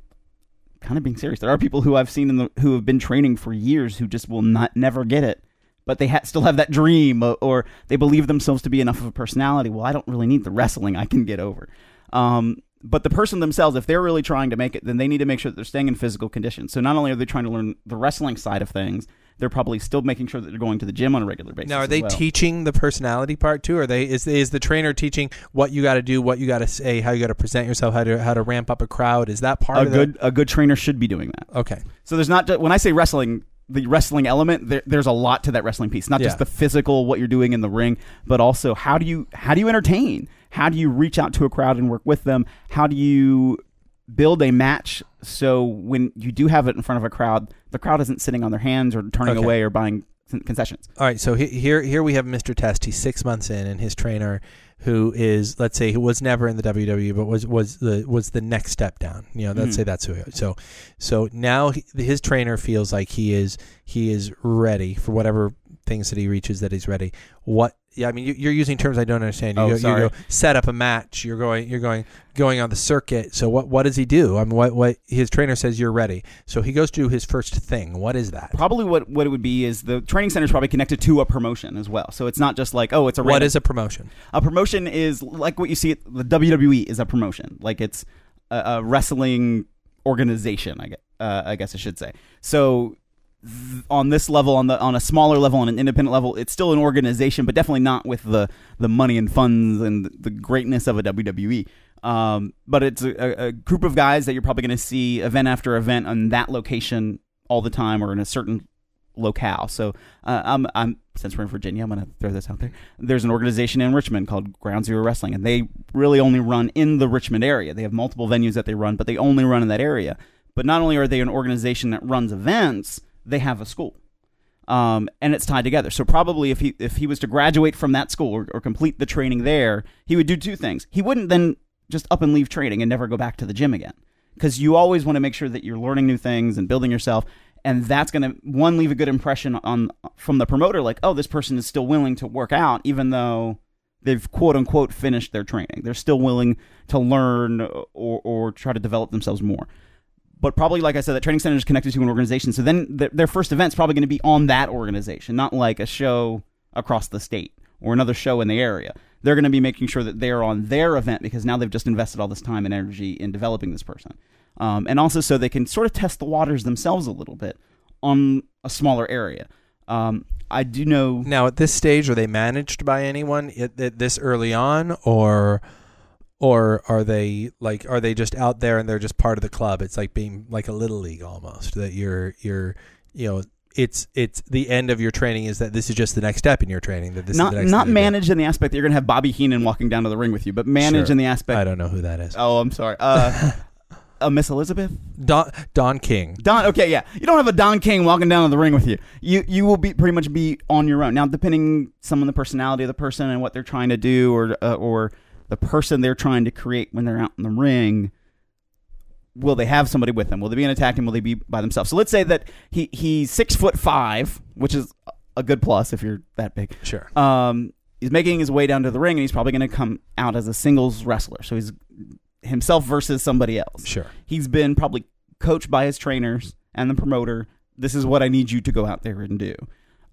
kind of being serious. There are people who I've seen in the, who have been training for years who just will not never get it, but they ha- still have that dream, or, or they believe themselves to be enough of a personality. Well, I don't really need the wrestling. I can get over. Um, but the person themselves, if they're really trying to make it, then they need to make sure that they're staying in physical condition. So not only are they trying to learn the wrestling side of things, they're probably still making sure that they're going to the gym on a regular basis. Now, are they well. teaching the personality part too? Or are they is is the trainer teaching what you got to do, what you got to say, how you got to present yourself, how to how to ramp up a crowd? Is that part a of good that? A good trainer should be doing that? Okay. So there's not just, when I say wrestling, the wrestling element, there, there's a lot to that wrestling piece. Not yeah. just the physical, what you're doing in the ring, but also how do you how do you entertain? How do you reach out to a crowd and work with them? How do you build a match so when you do have it in front of a crowd, the crowd isn't sitting on their hands or turning okay. away or buying concessions. All right, so he, here here we have Mister Test. He's six months in, and his trainer, who is, let's say, who was never in the W W E, but was was the was the next step down. You know, let's mm-hmm. say that's who. He is. So so now he, his trainer feels like he is he is ready for whatever things that he reaches. That he's ready. What? Yeah, I mean, you, you're using terms I don't understand. You, oh, go, sorry. You go set up a match. You're going. You're going. Going on the circuit. So what? What does he do? I mean, what? What? His trainer says you're ready. So he goes to his first thing. What is that? Probably what, what it would be is the training center is probably connected to a promotion as well. So it's not just like oh, it's a. Random. What is a promotion? A promotion is like what you see. At the W W E is a promotion. Like it's a, a wrestling organization. I guess. Uh, I guess I should say so. Th- on this level, on the on a smaller level, on an independent level, it's still an organization, but definitely not with the, the money and funds and the greatness of a W W E. Um, but it's a, a group of guys that you're probably going to see event after event on that location all the time, or in a certain locale. So uh, I'm I'm since we're in Virginia, I'm going to throw this out there. There's an organization in Richmond called Ground Zero Wrestling, and they really only run in the Richmond area. They have multiple venues that they run, but they only run in that area. But not only are they an organization that runs events, they have a school, um, and it's tied together. So probably if he if he was to graduate from that school or, or complete the training there, he would do two things. He wouldn't then just up and leave training and never go back to the gym again, because you always want to make sure that you're learning new things and building yourself, and that's going to, one, leave a good impression on from the promoter, like, oh, this person is still willing to work out even though they've quote-unquote finished their training. They're still willing to learn or, or try to develop themselves more. But probably, like I said, that training center is connected to an organization. So then th- their first event's probably going to be on that organization, not like a show across the state or another show in the area. They're going to be making sure that they're on their event, because now they've just invested all this time and energy in developing this person. Um, and also so they can sort of test the waters themselves a little bit on a smaller area. Um, I do know... Now, at this stage, are they managed by anyone at, at this early on, or... Or are they like are they just out there and they're just part of the club? It's like being like a little league almost, that you're you're you know it's it's the end of your training is that this is just the next step in your training, that this not, is the next not managed in the aspect that you're going to have Bobby Heenan walking down to the ring with you, but managed sure. in the aspect I don't know who that is. Oh, I'm sorry. Uh, a Miss Elizabeth? Don Don King. Don okay, yeah. You don't have a Don King walking down to the ring with you. You you will be pretty much be on your own. Now, depending some on the personality of the person and what they're trying to do, or uh, or the person they're trying to create when they're out in the ring, will they have somebody with them? Will they be in a tag team? Will they be by themselves? So let's say that he he's six foot five, which is a good plus if you're that big. Sure. Um, he's making his way down to the ring, and he's probably going to come out as a singles wrestler. So he's himself versus somebody else. Sure. He's been probably coached by his trainers and the promoter. This is what I need you to go out there and do.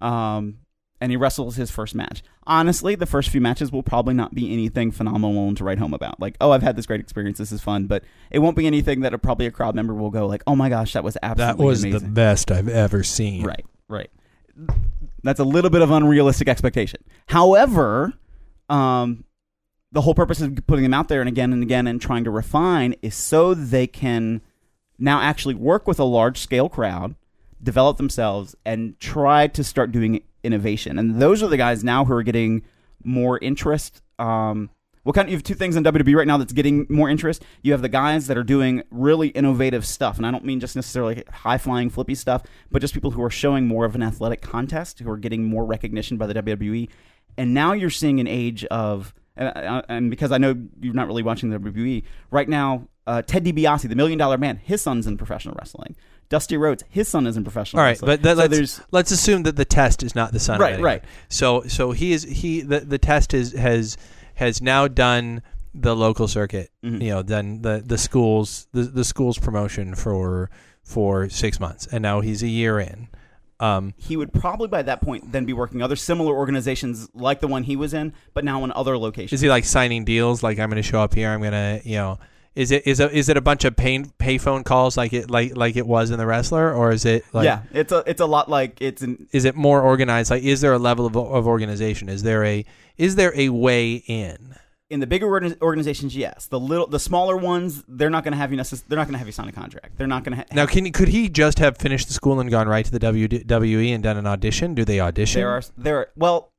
Um, and he wrestles his first match. Honestly, the first few matches will probably not be anything phenomenal to write home about. Like, oh, I've had this great experience. This is fun. But it won't be anything that a, probably a crowd member will go like, oh, my gosh, that was absolutely amazing. That was amazing. The best I've ever seen. Right, right. That's a little bit of unrealistic expectation. However, um, the whole purpose of putting them out there and again and again and trying to refine is so they can now actually work with a large-scale crowd, develop themselves, and try to start doing innovation. And those are the guys now who are getting more interest. Um, what kind of, you have two things in W W E right now that's getting more interest. You have the guys that are doing really innovative stuff, and I don't mean just necessarily high-flying, flippy stuff, but just people who are showing more of an athletic contest, who are getting more recognition by the W W E. And now you're seeing an age of, and, and because I know you're not really watching the W W E, right now, uh, Ted DiBiase, the Million Dollar Man, his son's in professional wrestling. Dusty Rhodes, his son isn't professional. All right, wrestling. But that, so let's there's, let's assume that the test is not the son. Right, of right. So so he is he the, the test is has has now done the local circuit, mm-hmm. you know, done the the schools the, the schools promotion for for six months, and now he's a year in. Um, he would probably by that point then be working other similar organizations like the one he was in, but now in other locations. Is he like signing deals? Like, I'm going to show up here. I'm going to you know. Is it is a is it a bunch of pay, pay phone calls like it like like it was in The Wrestler, or is it like yeah it's a it's a lot like it's an, is it more organized? Like, is there a level of, of organization? Is there a is there a way in in the bigger organizations? Yes, the little the smaller ones, they're not going to have you necess- they're not going to have you sign a contract. They're not going to ha- now. Can could he just have finished the school and gone right to the W W E and done an audition? Do they audition? There are there are, well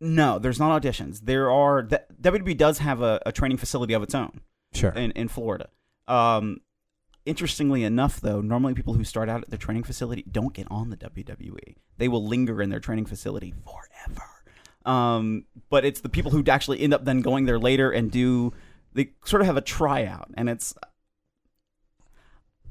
no, there's not auditions. There are the, W W E does have a, a training facility of its own. Sure. In, in Florida. Um, Interestingly enough, though, normally people who start out at their training facility don't get on the W W E. They will linger in their training facility forever. Um, but it's the people who actually end up then going there later and do, they sort of have a tryout. And it's,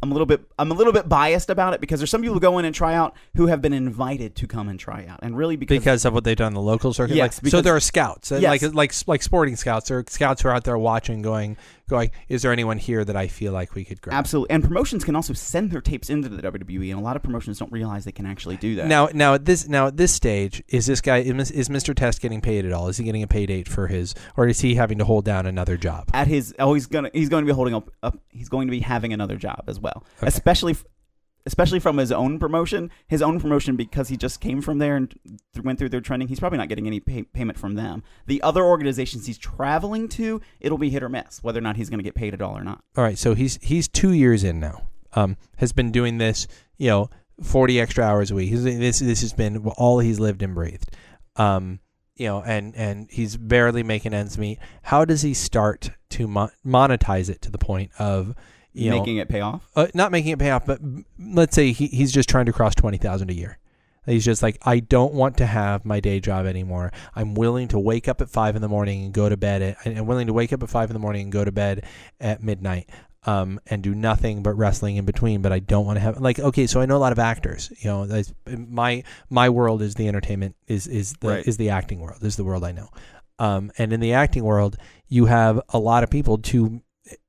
I'm a little bit, I'm a little bit biased about it because there's some people who go in and try out who have been invited to come and try out. And really because, because of what they've done in the local circuit. Yes, like, because, so there are scouts, yes. like, like, like sporting scouts. There are scouts who are out there watching going, going, is there anyone here that I feel like we could grab? Absolutely. And promotions can also send their tapes into the W W E, and a lot of promotions don't realize they can actually do that. Now, now at this now at this stage, is this guy is Mister Test getting paid at all? Is he getting a pay date for his, or is he having to hold down another job? At his oh, he's gonna he's going to be holding up, up he's going to be having another job as well, okay. especially especially from his own promotion. His own promotion because he just came from there and th- went through their training. He's probably not getting any pay- payment from them. The other organizations he's traveling to, it'll be hit or miss whether or not he's going to get paid at all or not. All right, so he's he's two years in now. Um, has been doing this, you know, forty extra hours a week. He's, this this has been all he's lived and breathed. Um, you know, and and he's barely making ends meet. How does he start to mo- monetize it to the point of You making know, it pay off? Uh, not making it pay off, but let's say he, he's just trying to cross twenty thousand dollars a year. He's just like, I don't want to have my day job anymore. I'm willing to wake up at five in the morning and go to bed. At, I'm willing to wake up at five in the morning and go to bed at midnight um, and do nothing but wrestling in between. But I don't want to have, like, okay, so I know a lot of actors. You know, my my world is the entertainment, is is the, right. is the acting world, is the world I know. Um, and in the acting world, you have a lot of people to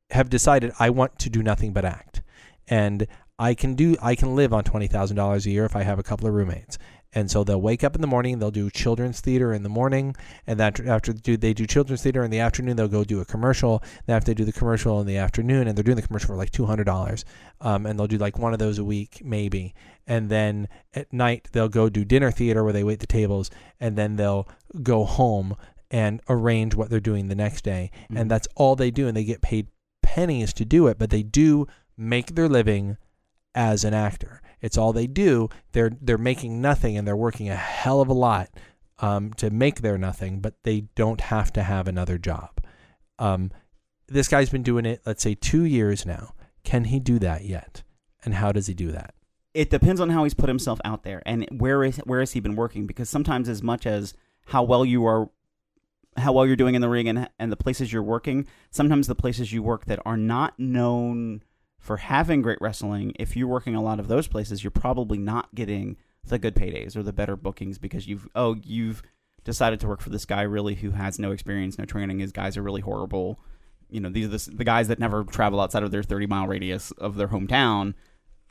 have decided I want to do nothing but act, and I can do I can live on twenty thousand dollars a year if I have a couple of roommates. And so they'll wake up in the morning, they'll do children's theater in the morning, and that after they do children's theater in the afternoon, they'll go do a commercial. Then after they do the commercial in the afternoon, and they're doing the commercial for like two hundred dollars, um, and they'll do like one of those a week maybe. And then at night they'll go do dinner theater where they wait the tables, and then they'll go home and arrange what they're doing the next day. Mm-hmm. And that's all they do, and they get paid pennies to do it, but they do make their living as an actor. It's all they do. They're they're making nothing, and they're working a hell of a lot um, to make their nothing, but they don't have to have another job. Um, this guy's been doing it, let's say, two years now. Can he do that yet? And how does he do that? It depends on how he's put himself out there and where is where has he been working, because sometimes as much as how well you are how well you're doing in the ring and and the places you're working, sometimes the places you work that are not known for having great wrestling, if you're working a lot of those places, you're probably not getting the good paydays or the better bookings because you've, oh, you've decided to work for this guy really who has no experience, no training. His guys are really horrible. You know, these are the, the guys that never travel outside of their thirty-mile radius of their hometown.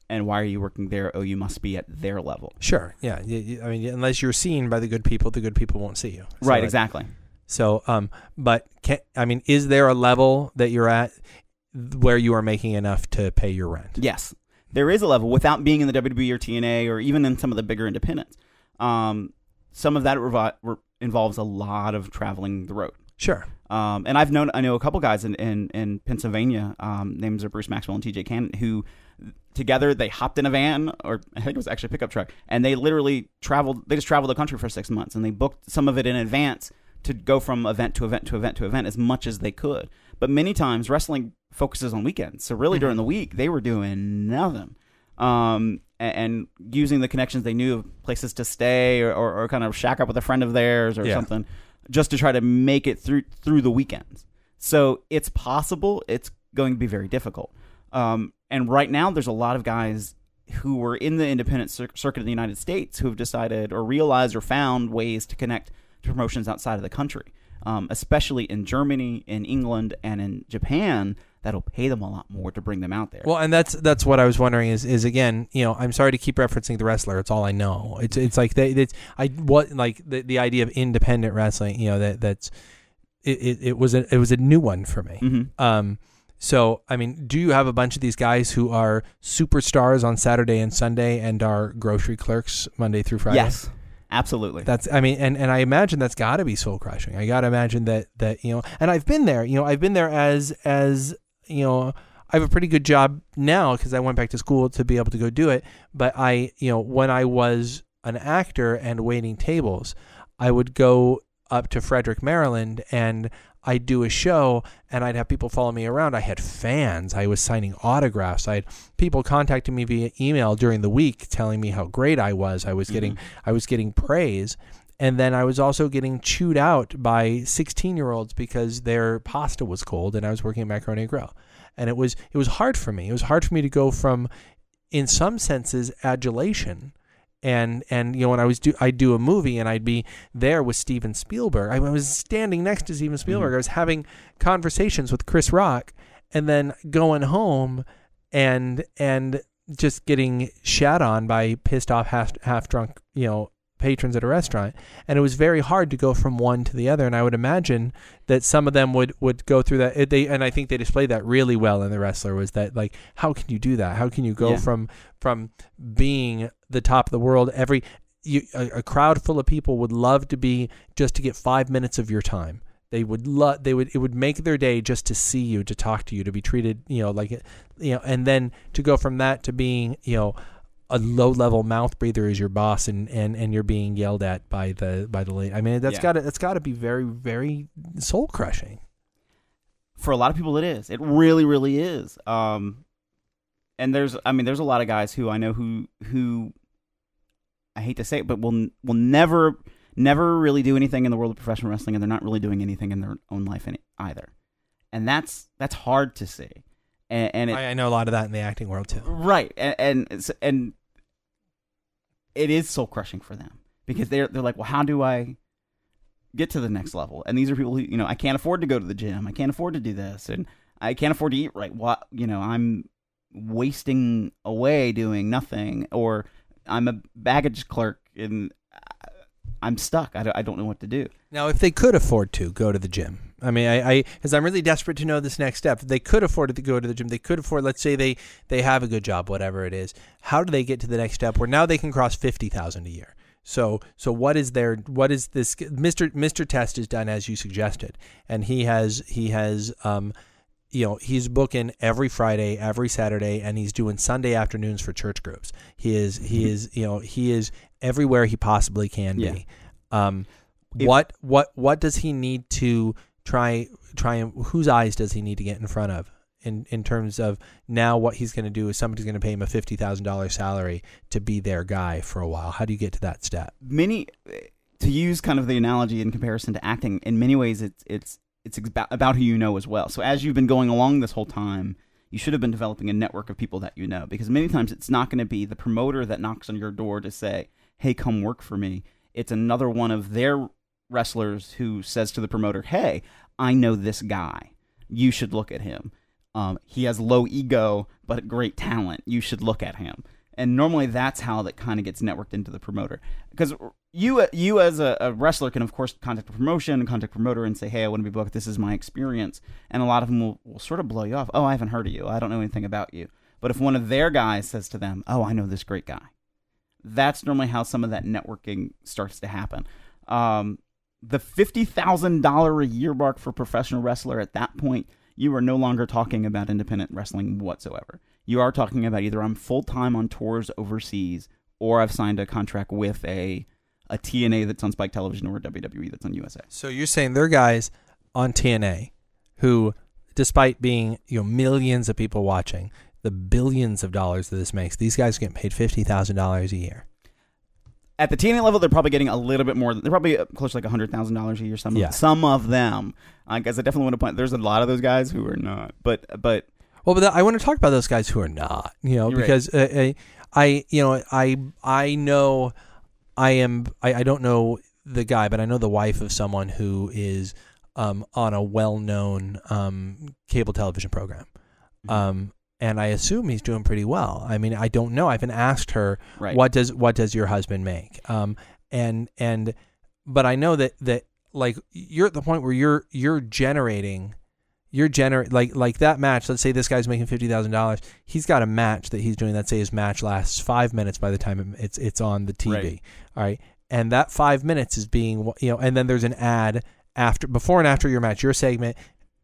And why are you working there? Oh, you must be at their level. Sure, yeah. I mean, unless you're seen by the good people, the good people won't see you. So right, that, exactly. So, um, but can, I mean, is there a level that you're at where you are making enough to pay your rent? Yes, there is a level without being in the W W E or T N A or even in some of the bigger independents. Um, some of that revo- re- involves a lot of traveling the road. Sure. Um, and I've known, I know a couple guys in, in, in Pennsylvania, um, names are Bruce Maxwell and T J Cannon, who together they hopped in a van, or I think it was actually a pickup truck, and they literally traveled, they just traveled the country for six months and they booked some of it in advance to go from event to event to event to event as much as they could. But many times wrestling focuses on weekends. So really during the week, they were doing nothing. Um, and, and using the connections they knew of places to stay or, or, or kind of shack up with a friend of theirs or yeah. something just to try to make it through through the weekends. So it's possible. It's going to be very difficult. Um, and right now there's a lot of guys who were in the independent cir- circuit in the United States who have decided or realized or found ways to connect promotions outside of the country, um, especially in Germany, in England, and in Japan, that'll pay them a lot more to bring them out there. Well, and that's that's what I was wondering is is again, you know, I'm sorry to keep referencing The Wrestler. It's all I know. It's it's like they it's I what like the, the idea of independent wrestling. You know that that's it. It, it was a it was a new one for me. Mm-hmm. Um, so I mean, do you have a bunch of these guys who are superstars on Saturday and Sunday and are grocery clerks Monday through Friday? Yes. Absolutely. That's, I mean, and, and I imagine that's got to be soul crushing. I got to imagine that, that, you know, and I've been there, you know, I've been there as, as, you know, I have a pretty good job now because I went back to school to be able to go do it. But I, you know, when I was an actor and waiting tables, I would go up to Frederick, Maryland, and I'd do a show and I'd have people follow me around. I had fans. I was signing autographs. I had people contacting me via email during the week telling me how great I was. I was getting mm-hmm. I was getting praise. And then I was also getting chewed out by sixteen-year-olds because their pasta was cold and I was working at Macaroni and Grill. And it was it was hard for me. It was hard for me to go from, in some senses, adulation. And, and you know, when I was do, I'd do a movie and I'd be there with Steven Spielberg. I was standing next to Steven Spielberg. Mm-hmm. I was having conversations with Chris Rock and then going home and and just getting shat on by pissed off, half, half-drunk, you know, patrons at a restaurant. And it was very hard to go from one to the other. And I would imagine that some of them would, would go through that. It, they, and I think they displayed that really well in The Wrestler, was that, like, how can you do that? How can you go yeah. from, from being the top of the world? Every, you, a, a crowd full of people would love to be, just to get five minutes of your time. They would love, they would, it would make their day just to see you, to talk to you, to be treated, you know, like, you know, and then to go from that to being, you know, a low-level mouth breather is your boss, and, and, and you're being yelled at by the by the lady. I mean, that's yeah. got to that's got to be very, very soul crushing. For a lot of people, it is. It really, really is. Um, and there's, I mean, there's a lot of guys who I know who who I hate to say it, but will will never never really do anything in the world of professional wrestling, and they're not really doing anything in their own life in it either. And that's that's hard to see. And, and it, I, I know a lot of that in the acting world too. Right, and and. and, and it is soul crushing for them, because they're they're like, well, how do I get to the next level? And these are people who, you know, I can't afford to go to the gym, I can't afford to do this, and I can't afford to eat right. What, you know, I'm wasting away doing nothing, or I'm a baggage clerk and I'm stuck. I don't, I don't know what to do. Now, if they could afford to go to the gym. I mean, I, I, because I'm really desperate to know this next step. They could afford to go to the gym. They could afford, let's say they, they have a good job, whatever it is. How do they get to the next step where now they can cross fifty thousand a year? So, so what is their, what is this? Mister Mister Test is done as you suggested. And he has, he has, um, you know, he's booking every Friday, every Saturday, and he's doing Sunday afternoons for church groups. He is, he is, you know, he is everywhere he possibly can yeah. be. Um, if, what, what, what does he need to, Try, try. Whose eyes does he need to get in front of? In in terms of now, what he's going to do is somebody's going to pay him a fifty thousand dollars salary to be their guy for a while. How do you get to that step? Many, to use kind of the analogy in comparison to acting, in many ways, it's it's it's about, about who you know as well. So as you've been going along this whole time, you should have been developing a network of people that you know, because many times it's not going to be the promoter that knocks on your door to say, "Hey, come work for me." It's another one of their wrestlers who says to the promoter, "Hey, I know this guy. You should look at him. Um, he has low ego, but great talent. You should look at him." And normally that's how that kind of gets networked into the promoter. Because you you as a, a wrestler can, of course, contact the promotion and contact the promoter and say, "Hey, I want to be booked. This is my experience." And a lot of them will, will sort of blow you off. "Oh, I haven't heard of you. I don't know anything about you." But if one of their guys says to them, "Oh, I know this great guy," that's normally how some of that networking starts to happen. Um, The fifty thousand dollars a year mark for professional wrestler, at that point, you are no longer talking about independent wrestling whatsoever. You are talking about either I'm full-time on tours overseas, or I've signed a contract with a, a T N A that's on Spike Television, or a W W E that's on U S A. So you're saying there are guys on T N A who, despite being, you know, millions of people watching, the billions of dollars that this makes, these guys are getting paid fifty thousand dollars a year. At the T N A level, they're probably getting a little bit more. They're probably close to like one hundred thousand dollars a year. Some yeah. of, some of them, I guess. I definitely want to point. There's a lot of those guys who are not. But but well, but the, I want to talk about those guys who are not. You know, because right. I, I you know I I know I am. I, I don't know the guy, but I know the wife of someone who is um, on a well-known um, cable television program. Mm-hmm. Um, And I assume he's doing pretty well. I mean, I don't know. I haven't asked her right. what does what does your husband make? Um, and and but I know that, that like you're at the point where you're you're generating, you're gener like like that match. Let's say this guy's making fifty thousand dollars. He's got a match that he's doing. Let's say his match lasts five minutes by the time it's it's on the T V. Right. All right, and that five minutes is being you know, and then there's an ad after before and after your match. Your segment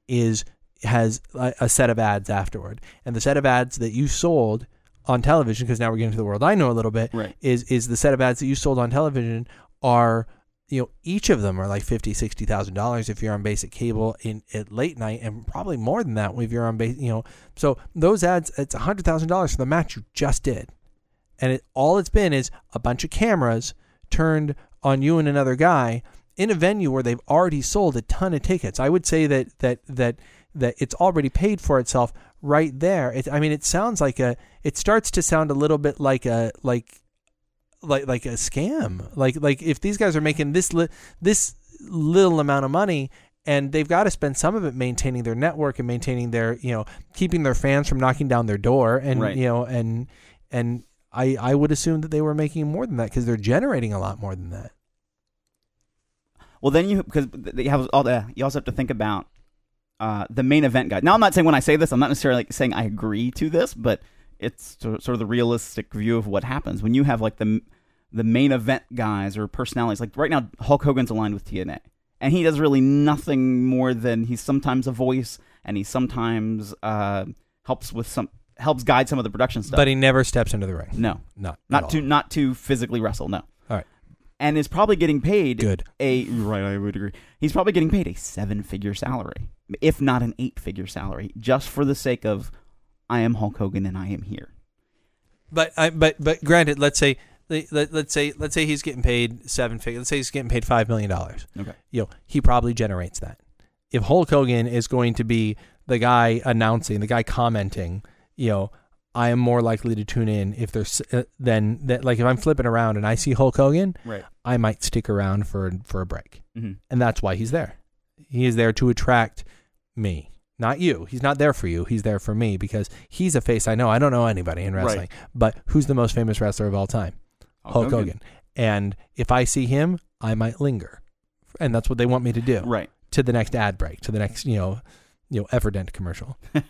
is. has a, a set of ads afterward, and the set of ads that you sold on television, because now we're getting to the world I know a little bit, right. is is the set of ads that you sold on television are you know, each of them are like fifty thousand dollars, sixty thousand dollars if you're on basic cable in at late night, and probably more than that if you're on base, you know. So those ads, it's one hundred thousand dollars for the match you just did. And it, all it's been is a bunch of cameras turned on you and another guy in a venue where they've already sold a ton of tickets. I would say that that that that it's already paid for itself right there. It, I mean, it sounds like a. It starts to sound a little bit like a like. Like like a scam. Like like if these guys are making this li- this little amount of money, and they've got to spend some of it maintaining their network and maintaining their, you know, keeping their fans from knocking down their door, and right. you know and and I I would assume that they were making more than that because they're generating a lot more than that. Well, then you because you have all the you also have to think about uh, the main event guy. Now, I'm not saying when I say this, I'm not necessarily like saying I agree to this, but it's sort of the realistic view of what happens when you have like the the main event guys or personalities. Like right now, Hulk Hogan's aligned with T N A, and he does really nothing more than he's sometimes a voice, and he sometimes uh, helps with some helps guide some of the production stuff. But he never steps into the ring. No, not not to all. Not to physically wrestle. No. All right. And is probably getting paid good. A right, I would agree. He's probably getting paid a seven-figure salary, if not an eight-figure salary, just for the sake of. I am Hulk Hogan and I am here. But I, but but granted, let's say let, let's say let's say he's getting paid seven figures. Let's say he's getting paid five million dollars. Okay, you know, he probably generates that. If Hulk Hogan is going to be the guy announcing, the guy commenting, you know, I am more likely to tune in if there's uh, then that like if I'm flipping around and I see Hulk Hogan, right. I might stick around for for a break, mm-hmm. and that's why he's there. He is there to attract me. Not you. He's not there for you. He's there for me because he's a face I know. I don't know anybody in wrestling, right. but who's the most famous wrestler of all time? Hulk, Hulk Hogan. Hogan. And if I see him, I might linger, and that's what they want me to do. Right to the next ad break, to the next you know, you know, Everdent commercial. I'm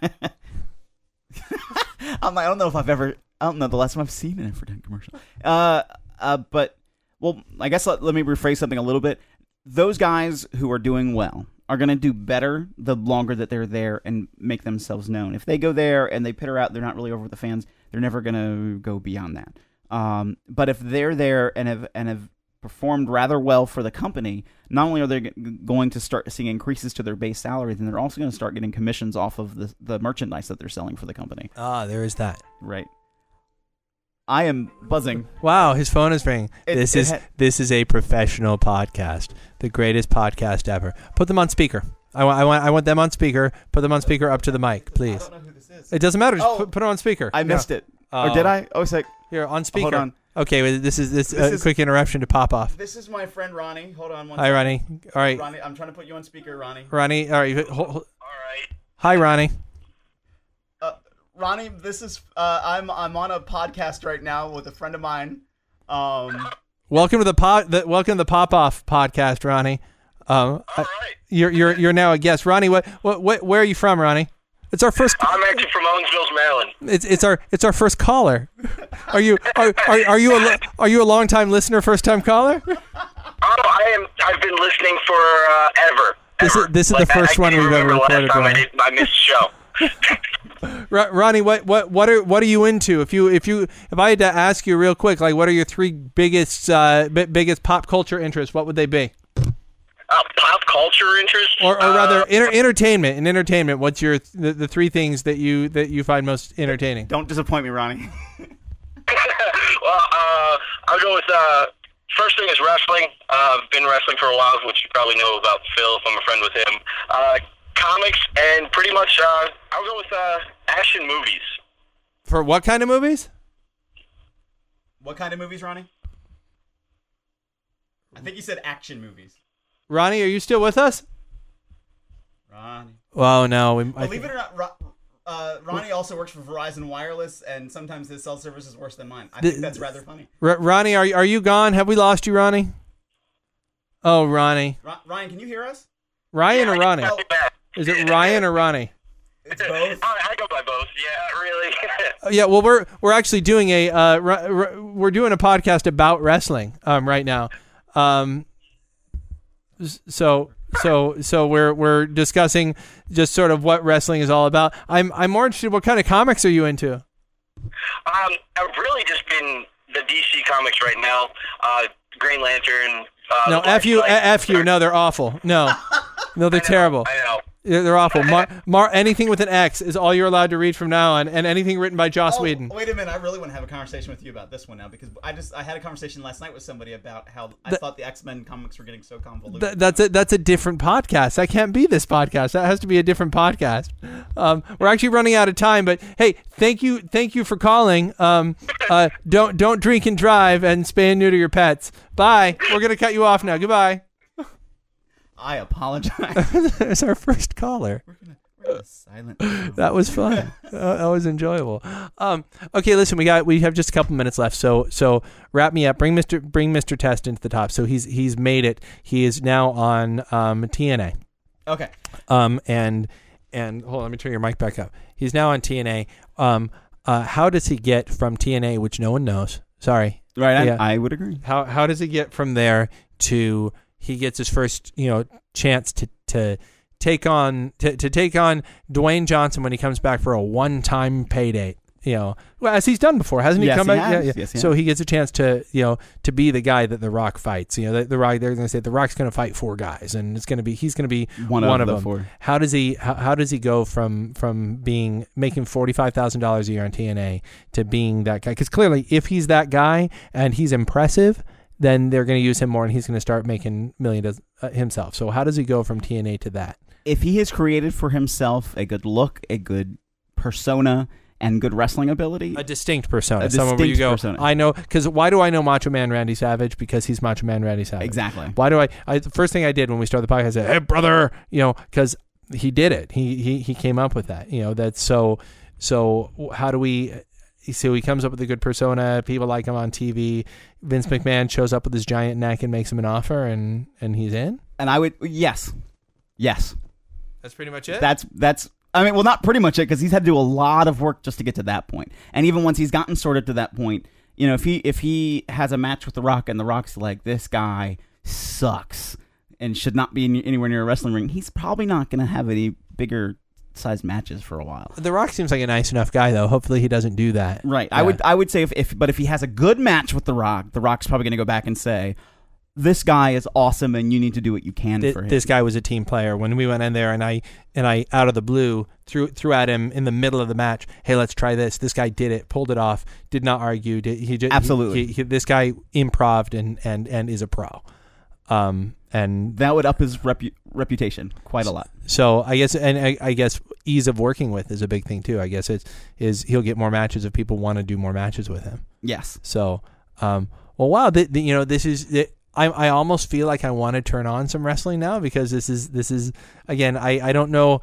like, I don't know if I've ever. I don't know the last time I've seen an Everdent commercial. Uh, uh, but well, I guess let, let me rephrase something a little bit. Those guys who are doing well are going to do better the longer that they're there and make themselves known. If they go there and they peter out, they're not really over with the fans, they're never going to go beyond that. Um, but if they're there and have and have performed rather well for the company, not only are they g- going to start seeing increases to their base salary, then they're also going to start getting commissions off of the, the merchandise that they're selling for the company. Ah, there is that. Right. I am buzzing. Wow, his phone is ringing. It, this it is ha- this is a professional podcast, the greatest podcast ever. Put them on speaker. I want I want I want them on speaker. Put them on speaker up to the mic, please. I don't know who this is. It doesn't matter. Just oh, put, put it on speaker. I missed no. it. Oh. Or did I? Oh, it's like here on speaker. Hold on. Okay, this is this, this uh, is, quick interruption to pop off. This is my friend Ronnie. Hold on. One Hi, second. Ronnie. All right. Ronnie, I'm trying to put you on speaker, Ronnie. Ronnie, all right. Hold, hold. All right. Hi, Ronnie. Ronnie, this is uh, I'm I'm on a podcast right now with a friend of mine. Um, welcome to the pod. The, welcome to the Pop Off podcast, Ronnie. Um, All right, I, you're you're you're now a guest, Ronnie. What what, what where are you from, Ronnie? It's our first. I'm actually from Owensville, Maryland. It's it's our it's our first caller. Are you are are, are you a are you a long time listener, first time caller? Oh, I am. I've been listening for uh, ever. This ever. is this is like, the first I, I one we've ever recorded. Time I, did, I missed the show. Ronnie, what, what what are what are you into? If you if you if I had to ask you real quick, like what are your three biggest uh, b- biggest pop culture interests? What would they be? Uh, pop culture interests, or, or rather, uh, inter- entertainment. In entertainment, what's your th- the, the three things that you that you find most entertaining? Don't disappoint me, Ronnie. well, uh, I'll go with uh, first thing is wrestling. Uh, I've been wrestling for a while, which you probably know about Phil. If I'm a friend with him. Uh, Comics and pretty much, uh, I'll go with uh, action movies. For what kind of movies? What kind of movies, Ronnie? I think you said action movies. Ronnie, are you still with us? Ronnie. Oh, no. We, Believe think... it or not, Ro- uh, Ronnie also works for Verizon Wireless, and sometimes his cell service is worse than mine. I the, think that's rather funny. R- Ronnie, are, are you gone? Have we lost you, Ronnie? Oh, Ronnie. Ro- Ryan, can you hear us? Ryan yeah, or Ronnie? Is it Ryan or Ronnie? It's both. I go by both. Yeah, really. yeah, well, we're we're actually doing a uh, r- r- we're doing a podcast about wrestling um, right now. Um, so so so we're we're discussing just sort of what wrestling is all about. I'm I'm more interested. What kind of comics are you into? Um, I've really just been the D C comics right now. Uh, Green Lantern, Uh, no, F you, F you. No, they're awful. No, no, they're I know, terrible. I know. They're, they're awful. Mar, Mar, anything with an X is all you're allowed to read from now on, and anything written by Joss oh, Whedon. Wait a minute. I really want to have a conversation with you about this one now, because I just I had a conversation last night with somebody about how I that, thought the X-Men comics were getting so convoluted. That, that's, a, that's a different podcast. That can't be this podcast. That has to be a different podcast. Um, we're actually running out of time, but hey, thank you thank you for calling. Um, uh, don't, don't drink and drive, and spay and neuter your pets. Bye. We're going to cut you off now. Goodbye. I apologize. There's our first caller. We're gonna, we're gonna silent. That was fun. uh, that was enjoyable. Um, okay, listen, we got we have just a couple minutes left, so so wrap me up. Bring Mister Bring Mister Test into the top. So he's he's made it. He is now on um, T N A. Okay. Um and and hold on, let me turn your mic back up. He's now on T N A. Um, uh, how does he get from T N A, which no one knows? Sorry. Right. Yeah. I, I would agree. How how does he get from there to? He gets his first, you know, chance to, to take on to, to take on Dwayne Johnson when he comes back for a one-time payday. You know, well, as he's done before, hasn't he? Yes, come he back? Has. Yeah, yeah. Yes, he so has. He gets a chance to, you know, to be the guy that The Rock fights. You know, the, the Rock. They're going to say The Rock's going to fight four guys, and it's going to be he's going to be one, one of, of them. Four. How does he? How, how does he go from from being making forty-five thousand dollars a year on T N A to being that guy? Because clearly, if he's that guy and he's impressive, then they're going to use him more, and he's going to start making millions uh, himself. So how does he go from T N A to that? If he has created for himself a good look, a good persona, and good wrestling ability. A distinct persona. A distinct where you go, persona. I know, because why do I know Macho Man Randy Savage? Because he's Macho Man Randy Savage. Exactly. Why do I, I the first thing I did when we started the podcast, I said, hey, brother, you know, because he did it. He, he he came up with that. You know, that's so, so how do we... So he comes up with a good persona. People like him on T V. Vince McMahon shows up with his giant neck and makes him an offer, and, and he's in. And I would yes, yes. That's pretty much it. That's that's. I mean, well, not pretty much it, because he's had to do a lot of work just to get to that point. And even once he's gotten sorted to that point, you know, if he if he has a match with The Rock and The Rock's like, this guy sucks and should not be anywhere near a wrestling ring, he's probably not going to have any bigger size matches for a while. The Rock seems like a nice enough guy, though. Hopefully he doesn't do that. Right. Yeah. I would I would say if, if but if he has a good match with The Rock, The Rock's probably going to go back and say, this guy is awesome and you need to do what you can Th- for him. This guy was a team player. When we went in there and I and I out of the blue threw threw at him in the middle of the match, hey, let's try this. This guy did it, pulled it off, did not argue. Did, he just, Absolutely. He, he, he, this guy improved and, and, and is a pro. Um, and that would up his repu- reputation quite a lot. So I guess, and I, I guess ease of working with is a big thing too. I guess it's is he'll get more matches if people want to do more matches with him. Yes. So, um, well, wow, the, the, you know, this is. It, I I almost feel like I want to turn on some wrestling now, because this is this is again. I, I don't know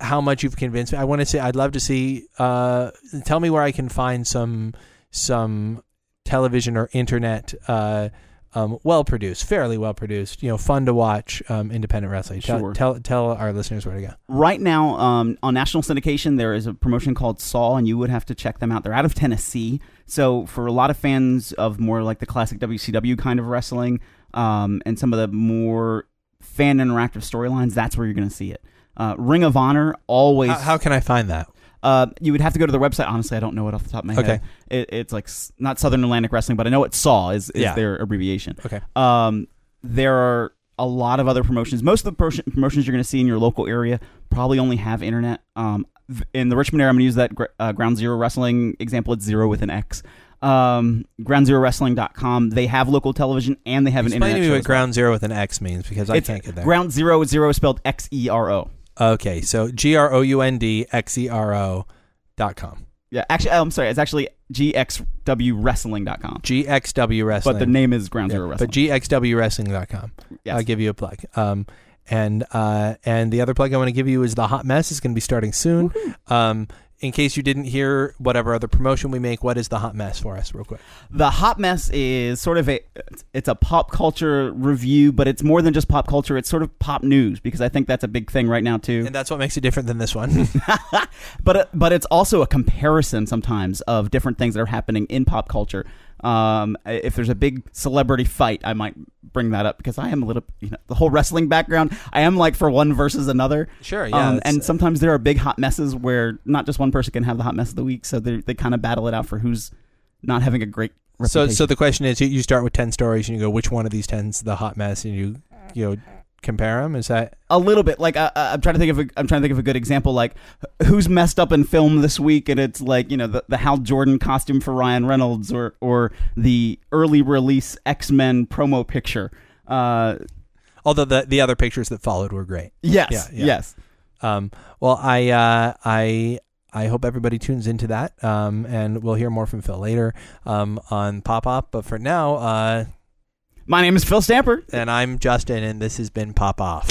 how much you've convinced me. I want to say I'd love to see. Uh, tell me where I can find some some television or internet. Uh, Um, well produced, fairly well produced, you know, fun to watch um, independent wrestling. Tell, sure. tell tell our listeners where to go. Right now, um, on national syndication, there is a promotion called SAW, and you would have to check them out. They're out of Tennessee, so for a lot of fans of more like the classic W C W kind of wrestling um, and some of the more fan interactive storylines, that's where you're going to see it. Uh, Ring of Honor, always. How, how can I find that? Uh, you would have to go to their website. Honestly, I don't know it off the top of my okay. head. It, it's like s- not Southern Atlantic Wrestling, but I know it's SAW is, is yeah. their abbreviation. Okay. Um, there are a lot of other promotions. Most of the pro- promotions you're going to see in your local area probably only have internet. Um, in the Richmond area, I'm going to use that gr- uh, Ground Zero Wrestling example. It's zero with an X. Um, ground zero wrestling dot com. They have local television and they have Explain an internet. Explain to me what Ground Zero with an X means, because I it's, can't get that. Ground Zero, zero is spelled X E R O. Okay, so G R O U N D X E R O dot com. Yeah, actually, I'm sorry. It's actually G X W Wrestling dot com. G X W Wrestling. But the name is Ground Zero yeah, Wrestling. But G X W Wrestling dot com. Yes. I'll give you a plug. Um, and uh, and the other plug I want to give you is The Hot Mess is going to be starting soon. Mm-hmm. Um, in case you didn't hear whatever other promotion we make, what is The Hot Mess for us real quick? The Hot Mess is sort of a, it's a pop culture review, but it's more than just pop culture. It's sort of pop news, because I think that's a big thing right now too. And that's what makes it different than this one. but but it's also a comparison sometimes of different things that are happening in pop culture. Um, if there's a big celebrity fight, I might bring that up, because I am a little, you know, the whole wrestling background, I am like for one versus another. Sure, yeah. Um, and sometimes there are big hot messes where not just one person can have the hot mess of the week, so they they kind of battle it out for who's not having a great reputation. So, so the question is, you start with ten stories and you go, which one of these ten's the hot mess, and you you know compare them. Is that a little bit like uh, I'm trying to think of a, I'm trying to think of a good example, like who's messed up in film this week, and it's like, you know, the, the Hal Jordan costume for Ryan Reynolds, or or the early release X-Men promo picture. Uh, Although the the other pictures that followed were great. Yes. Yeah, yeah. Yes. Um, well, I uh, I I hope everybody tunes into that, um, and we'll hear more from Phil later um, on Pop Off. But for now, uh, my name is Phil Stamper, and I'm Justin, and this has been Pop Off.